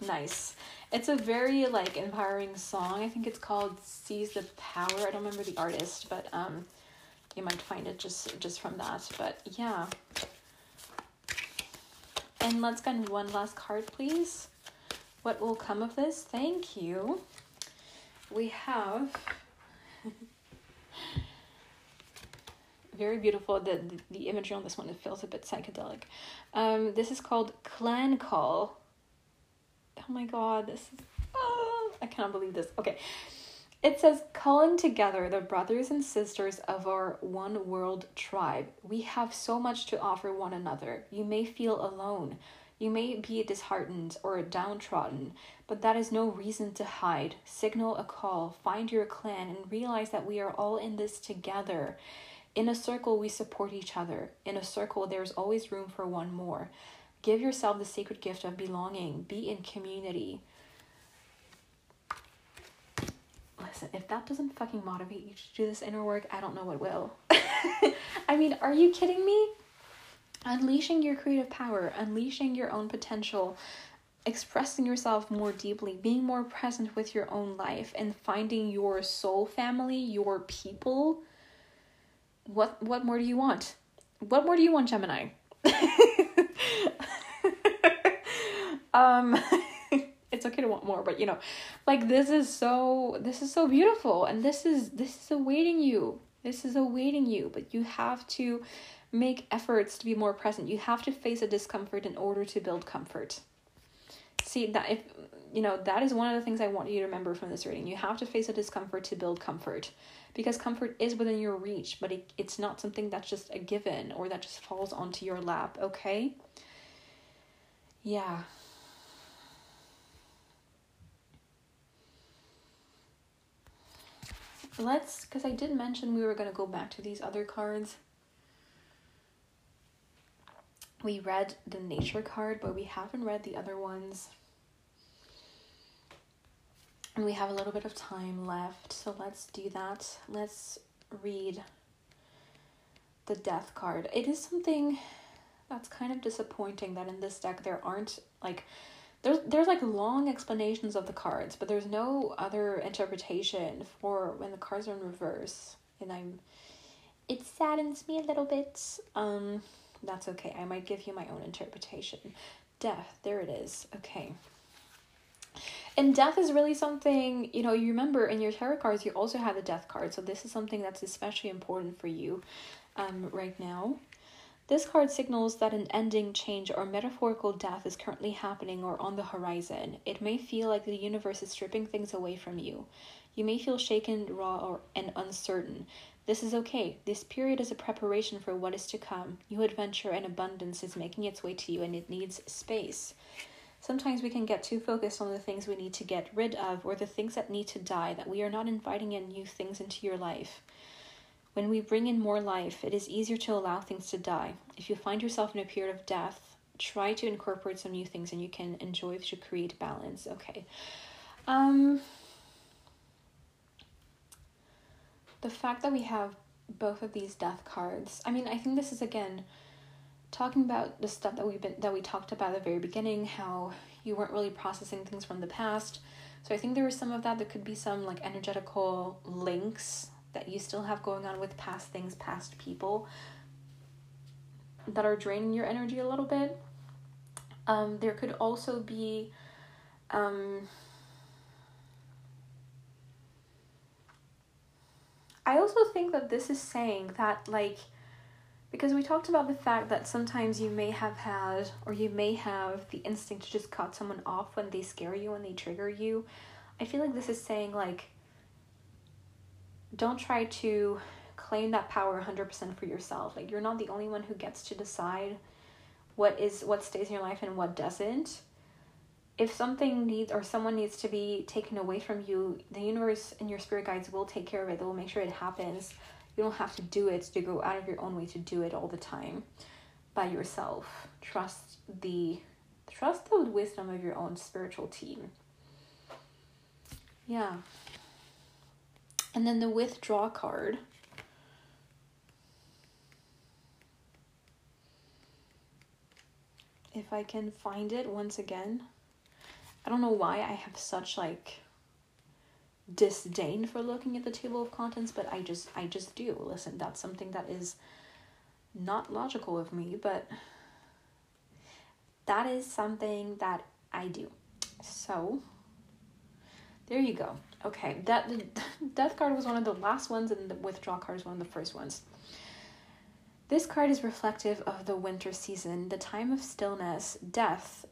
Nice. It's a very, like, empowering song. I think it's called Seize the Power. I don't remember the artist, but you might find it just from that. But yeah. And let's get one last card, please. What will come of this? Thank you. We have... very beautiful. The imagery on this one, it feels a bit psychedelic. This is called Clan Call. Oh my god, this is... Oh, I cannot believe this. Okay. It says, calling together the brothers and sisters of our one world tribe. We have so much to offer one another. You may feel alone. You may be disheartened or downtrodden, but that is no reason to hide. Signal a call, find your clan, and realize that we are all in this together. In a circle, we support each other. In a circle, there's always room for one more. Give yourself the sacred gift of belonging. Be in community. Listen, if that doesn't fucking motivate you to do this inner work, I don't know what will. I mean, are you kidding me? Unleashing your creative power, unleashing your own potential, expressing yourself more deeply, being more present with your own life, and finding your soul family, your people. What more do you want? What more do you want, Gemini? It's okay to want more, but you know, like, this is so beautiful, and this is awaiting you. This is awaiting you, but you have to make efforts to be more present. You have to face a discomfort in order to build comfort. See that, if you know, that is one of the things I want you to remember from this reading. You have to face a discomfort to build comfort, because comfort is within your reach, but it's not something that's just a given or that just falls onto your lap. Okay. Yeah. Because I did mention we were going to go back to these other cards. We read the nature card, but we haven't read the other ones. And we have a little bit of time left, so let's do that. Let's read the death card. It is something that's kind of disappointing that in this deck there aren't, like... There's like long explanations of the cards, but there's no other interpretation for when the cards are in reverse, and it saddens me a little bit. That's okay. I might give you my own interpretation. Death, there it is. Okay. And death is really something, you know, you remember in your tarot cards, you also have the death card. So this is something that's especially important for you right now. This card signals that an ending, change, or metaphorical death is currently happening or on the horizon. It may feel like the universe is stripping things away from you. You may feel shaken, raw, and uncertain. This is okay. This period is a preparation for what is to come. New adventure and abundance is making its way to you, and it needs space. Sometimes we can get too focused on the things we need to get rid of or the things that need to die, that we are not inviting in new things into your life. When we bring in more life, it is easier to allow things to die. If you find yourself in a period of death, try to incorporate some new things, and you can enjoy to create balance. Okay. The fact that we have both of these death cards, I mean, I think this is, again, talking about the stuff that we talked about at the very beginning, how you weren't really processing things from the past. So I think there was some of that. There could be some, like, energetical links that you still have going on with past things, past people, that are draining your energy a little bit. There could also be I also think that this is saying that, like, because we talked about the fact that sometimes you may have had, or you may have the instinct to just cut someone off when they scare you, when they trigger you. I feel like this is saying, like, don't try to claim that power 100% for yourself. Like, you're not the only one who gets to decide what stays in your life and what doesn't. If something needs, or someone needs to be taken away from you, the universe and your spirit guides will take care of it. They will make sure it happens. You don't have to do it, to go out of your own way to do it all the time by yourself. Trust the wisdom of your own spiritual team. Yeah. And then the withdraw card. If I can find it once again. I don't know why I have such like disdain for looking at the table of contents, but I just do. Listen, that's something that is not logical of me, but that is something that I do. So there you go. Okay, that the death card was one of the last ones and the withdraw card is one of the first ones. This card is reflective of the winter season, the time of stillness, death,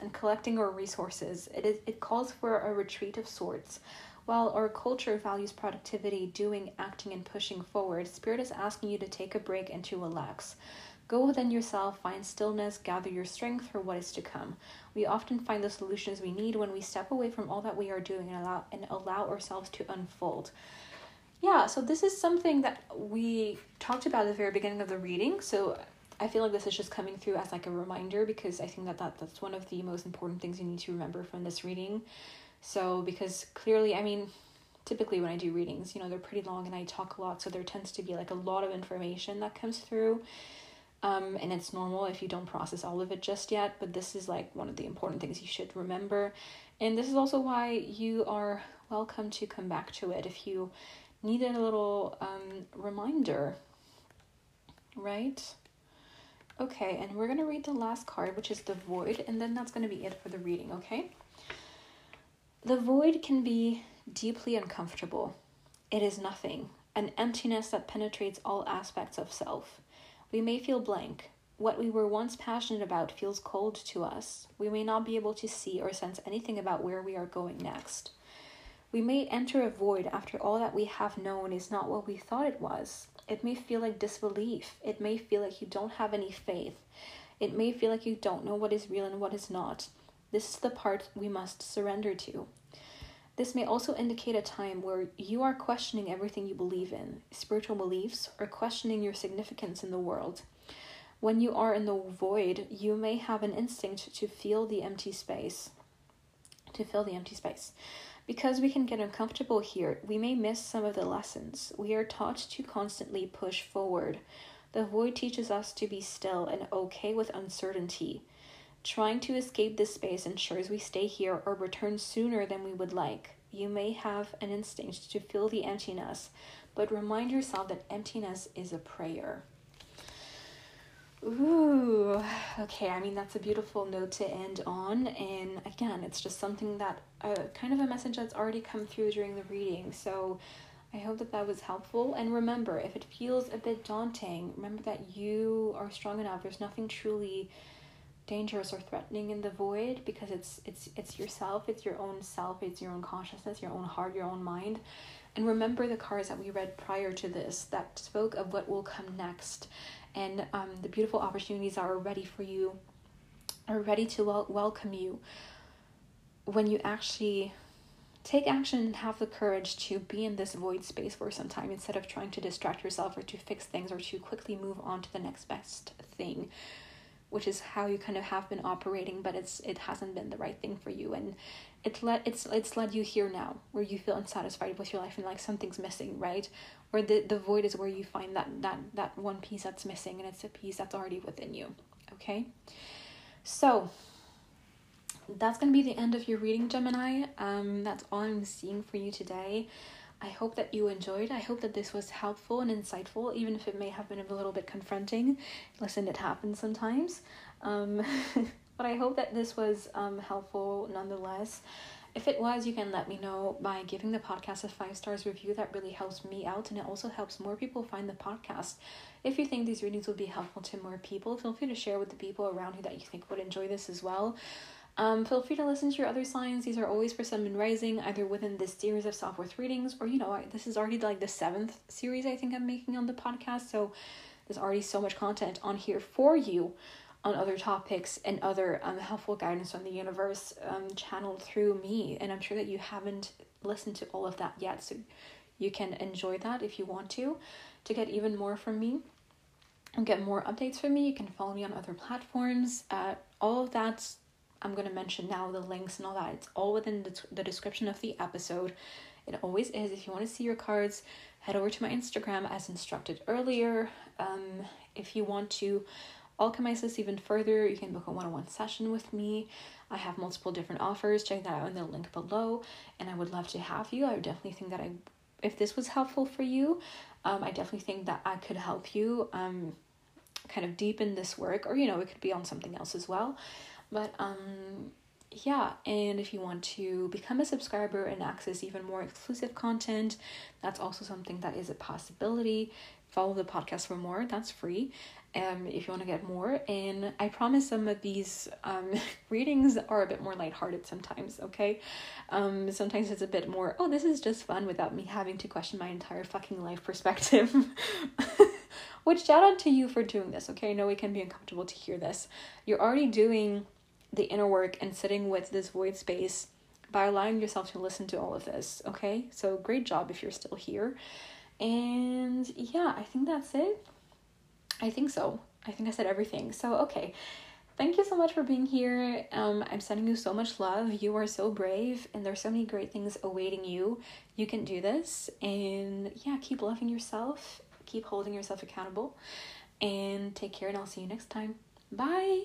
and collecting our resources. It calls for a retreat of sorts. While our culture values productivity, doing, acting, and pushing forward, Spirit is asking you to take a break and to relax. Go within yourself, find stillness, gather your strength for what is to come. We often find the solutions we need when we step away from all that we are doing and allow ourselves to unfold. Yeah, so this is something that we talked about at the very beginning of the reading. So I feel like this is just coming through as like a reminder, because I think that's one of the most important things you need to remember from this reading. So because clearly, I mean, typically when I do readings, you know, they're pretty long and I talk a lot. So there tends to be like a lot of information that comes through. And it's normal if you don't process all of it just yet, but this is like one of the important things you should remember. And this is also why you are welcome to come back to it if you needed a little reminder, right? Okay, and we're going to read the last card, which is the Void, and then that's going to be it for the reading, okay? The Void can be deeply uncomfortable. It is nothing, an emptiness that penetrates all aspects of self. We may feel blank. What we were once passionate about feels cold to us. We may not be able to see or sense anything about where we are going next. We may enter a void after all that we have known is not what we thought it was. It may feel like disbelief. It may feel like you don't have any faith. It may feel like you don't know what is real and what is not. This is the part we must surrender to. This may also indicate a time where you are questioning everything you believe in, spiritual beliefs, or questioning your significance in the world. When you are in the void, you may have an instinct to fill the empty space. Because we can get uncomfortable here, we may miss some of the lessons. We are taught to constantly push forward. The void teaches us to be still and okay with uncertainty. Trying to escape this space ensures we stay here or return sooner than we would like. You may have an instinct to fill the emptiness, but remind yourself that emptiness is a prayer. Ooh, okay, I mean, that's a beautiful note to end on. And again, it's just something that, kind of a message that's already come through during the reading. So I hope that that was helpful. And remember, if it feels a bit daunting, remember that you are strong enough. There's nothing truly dangerous or threatening in the void, because it's yourself, it's your own self, it's your own consciousness, your own heart, your own mind. And remember the cards that we read prior to this that spoke of what will come next, and the beautiful opportunities that are ready for you, are ready to welcome you when you actually take action and have the courage to be in this void space for some time, instead of trying to distract yourself or to fix things or to quickly move on to the next best thing, which is how you kind of have been operating, but it hasn't been the right thing for you, and it's led you here now, where you feel unsatisfied with your life and like something's missing, right? Or the void is where you find that one piece that's missing, and it's a piece that's already within you. Okay, so that's gonna be the end of your reading, Gemini. That's all I'm seeing for you today. I hope that you enjoyed. I hope that this was helpful and insightful, even if it may have been a little bit confronting. Listen, it happens sometimes. But I hope that this was helpful nonetheless. If it was, you can let me know by giving the podcast a 5-star review. That really helps me out, and it also helps more people find the podcast. If you think these readings will be helpful to more people, feel free to share with the people around you that you think would enjoy this as well. Feel free to listen to your other signs. These are always for Sun, Moon, Rising, either within this series of self-worth readings, or, you know, this is already like the 7th series I think I'm making on the podcast, so there's already so much content on here for you on other topics and other helpful guidance from the universe channeled through me, and I'm sure that you haven't listened to all of that yet, so you can enjoy that if you want to get even more from me and get more updates from me. You can follow me on other platforms. All of that's I'm going to mention now the links and all that. It's all within the description of the episode. It always is. If you want to see your cards, head over to my Instagram as instructed earlier. If you want to alchemize this even further, you can book a one-on-one session with me. I have multiple different offers. Check that out in the link below. And I would love to have you. I definitely think that if this was helpful for you, I definitely think that I could help you kind of deepen this work, or, you know, it could be on something else as well. But yeah, and if you want to become a subscriber and access even more exclusive content, that's also something that is a possibility. Follow the podcast for more. That's free. If you want to get more, and I promise some of these readings are a bit more lighthearted sometimes, okay? Sometimes it's a bit more, oh, this is just fun, without me having to question my entire fucking life perspective. Which, shout out to you for doing this, okay? I know it can be uncomfortable to hear this. You're already doing the inner work and sitting with this void space by allowing yourself to listen to all of this, okay? So great job if you're still here. And yeah, I think that's it. I think so. I think I said everything. So, okay. Thank you so much for being here. I'm sending you so much love. You are so brave, and there's so many great things awaiting you. You can do this. And yeah, keep loving yourself. Keep holding yourself accountable. And take care, and I'll see you next time. Bye!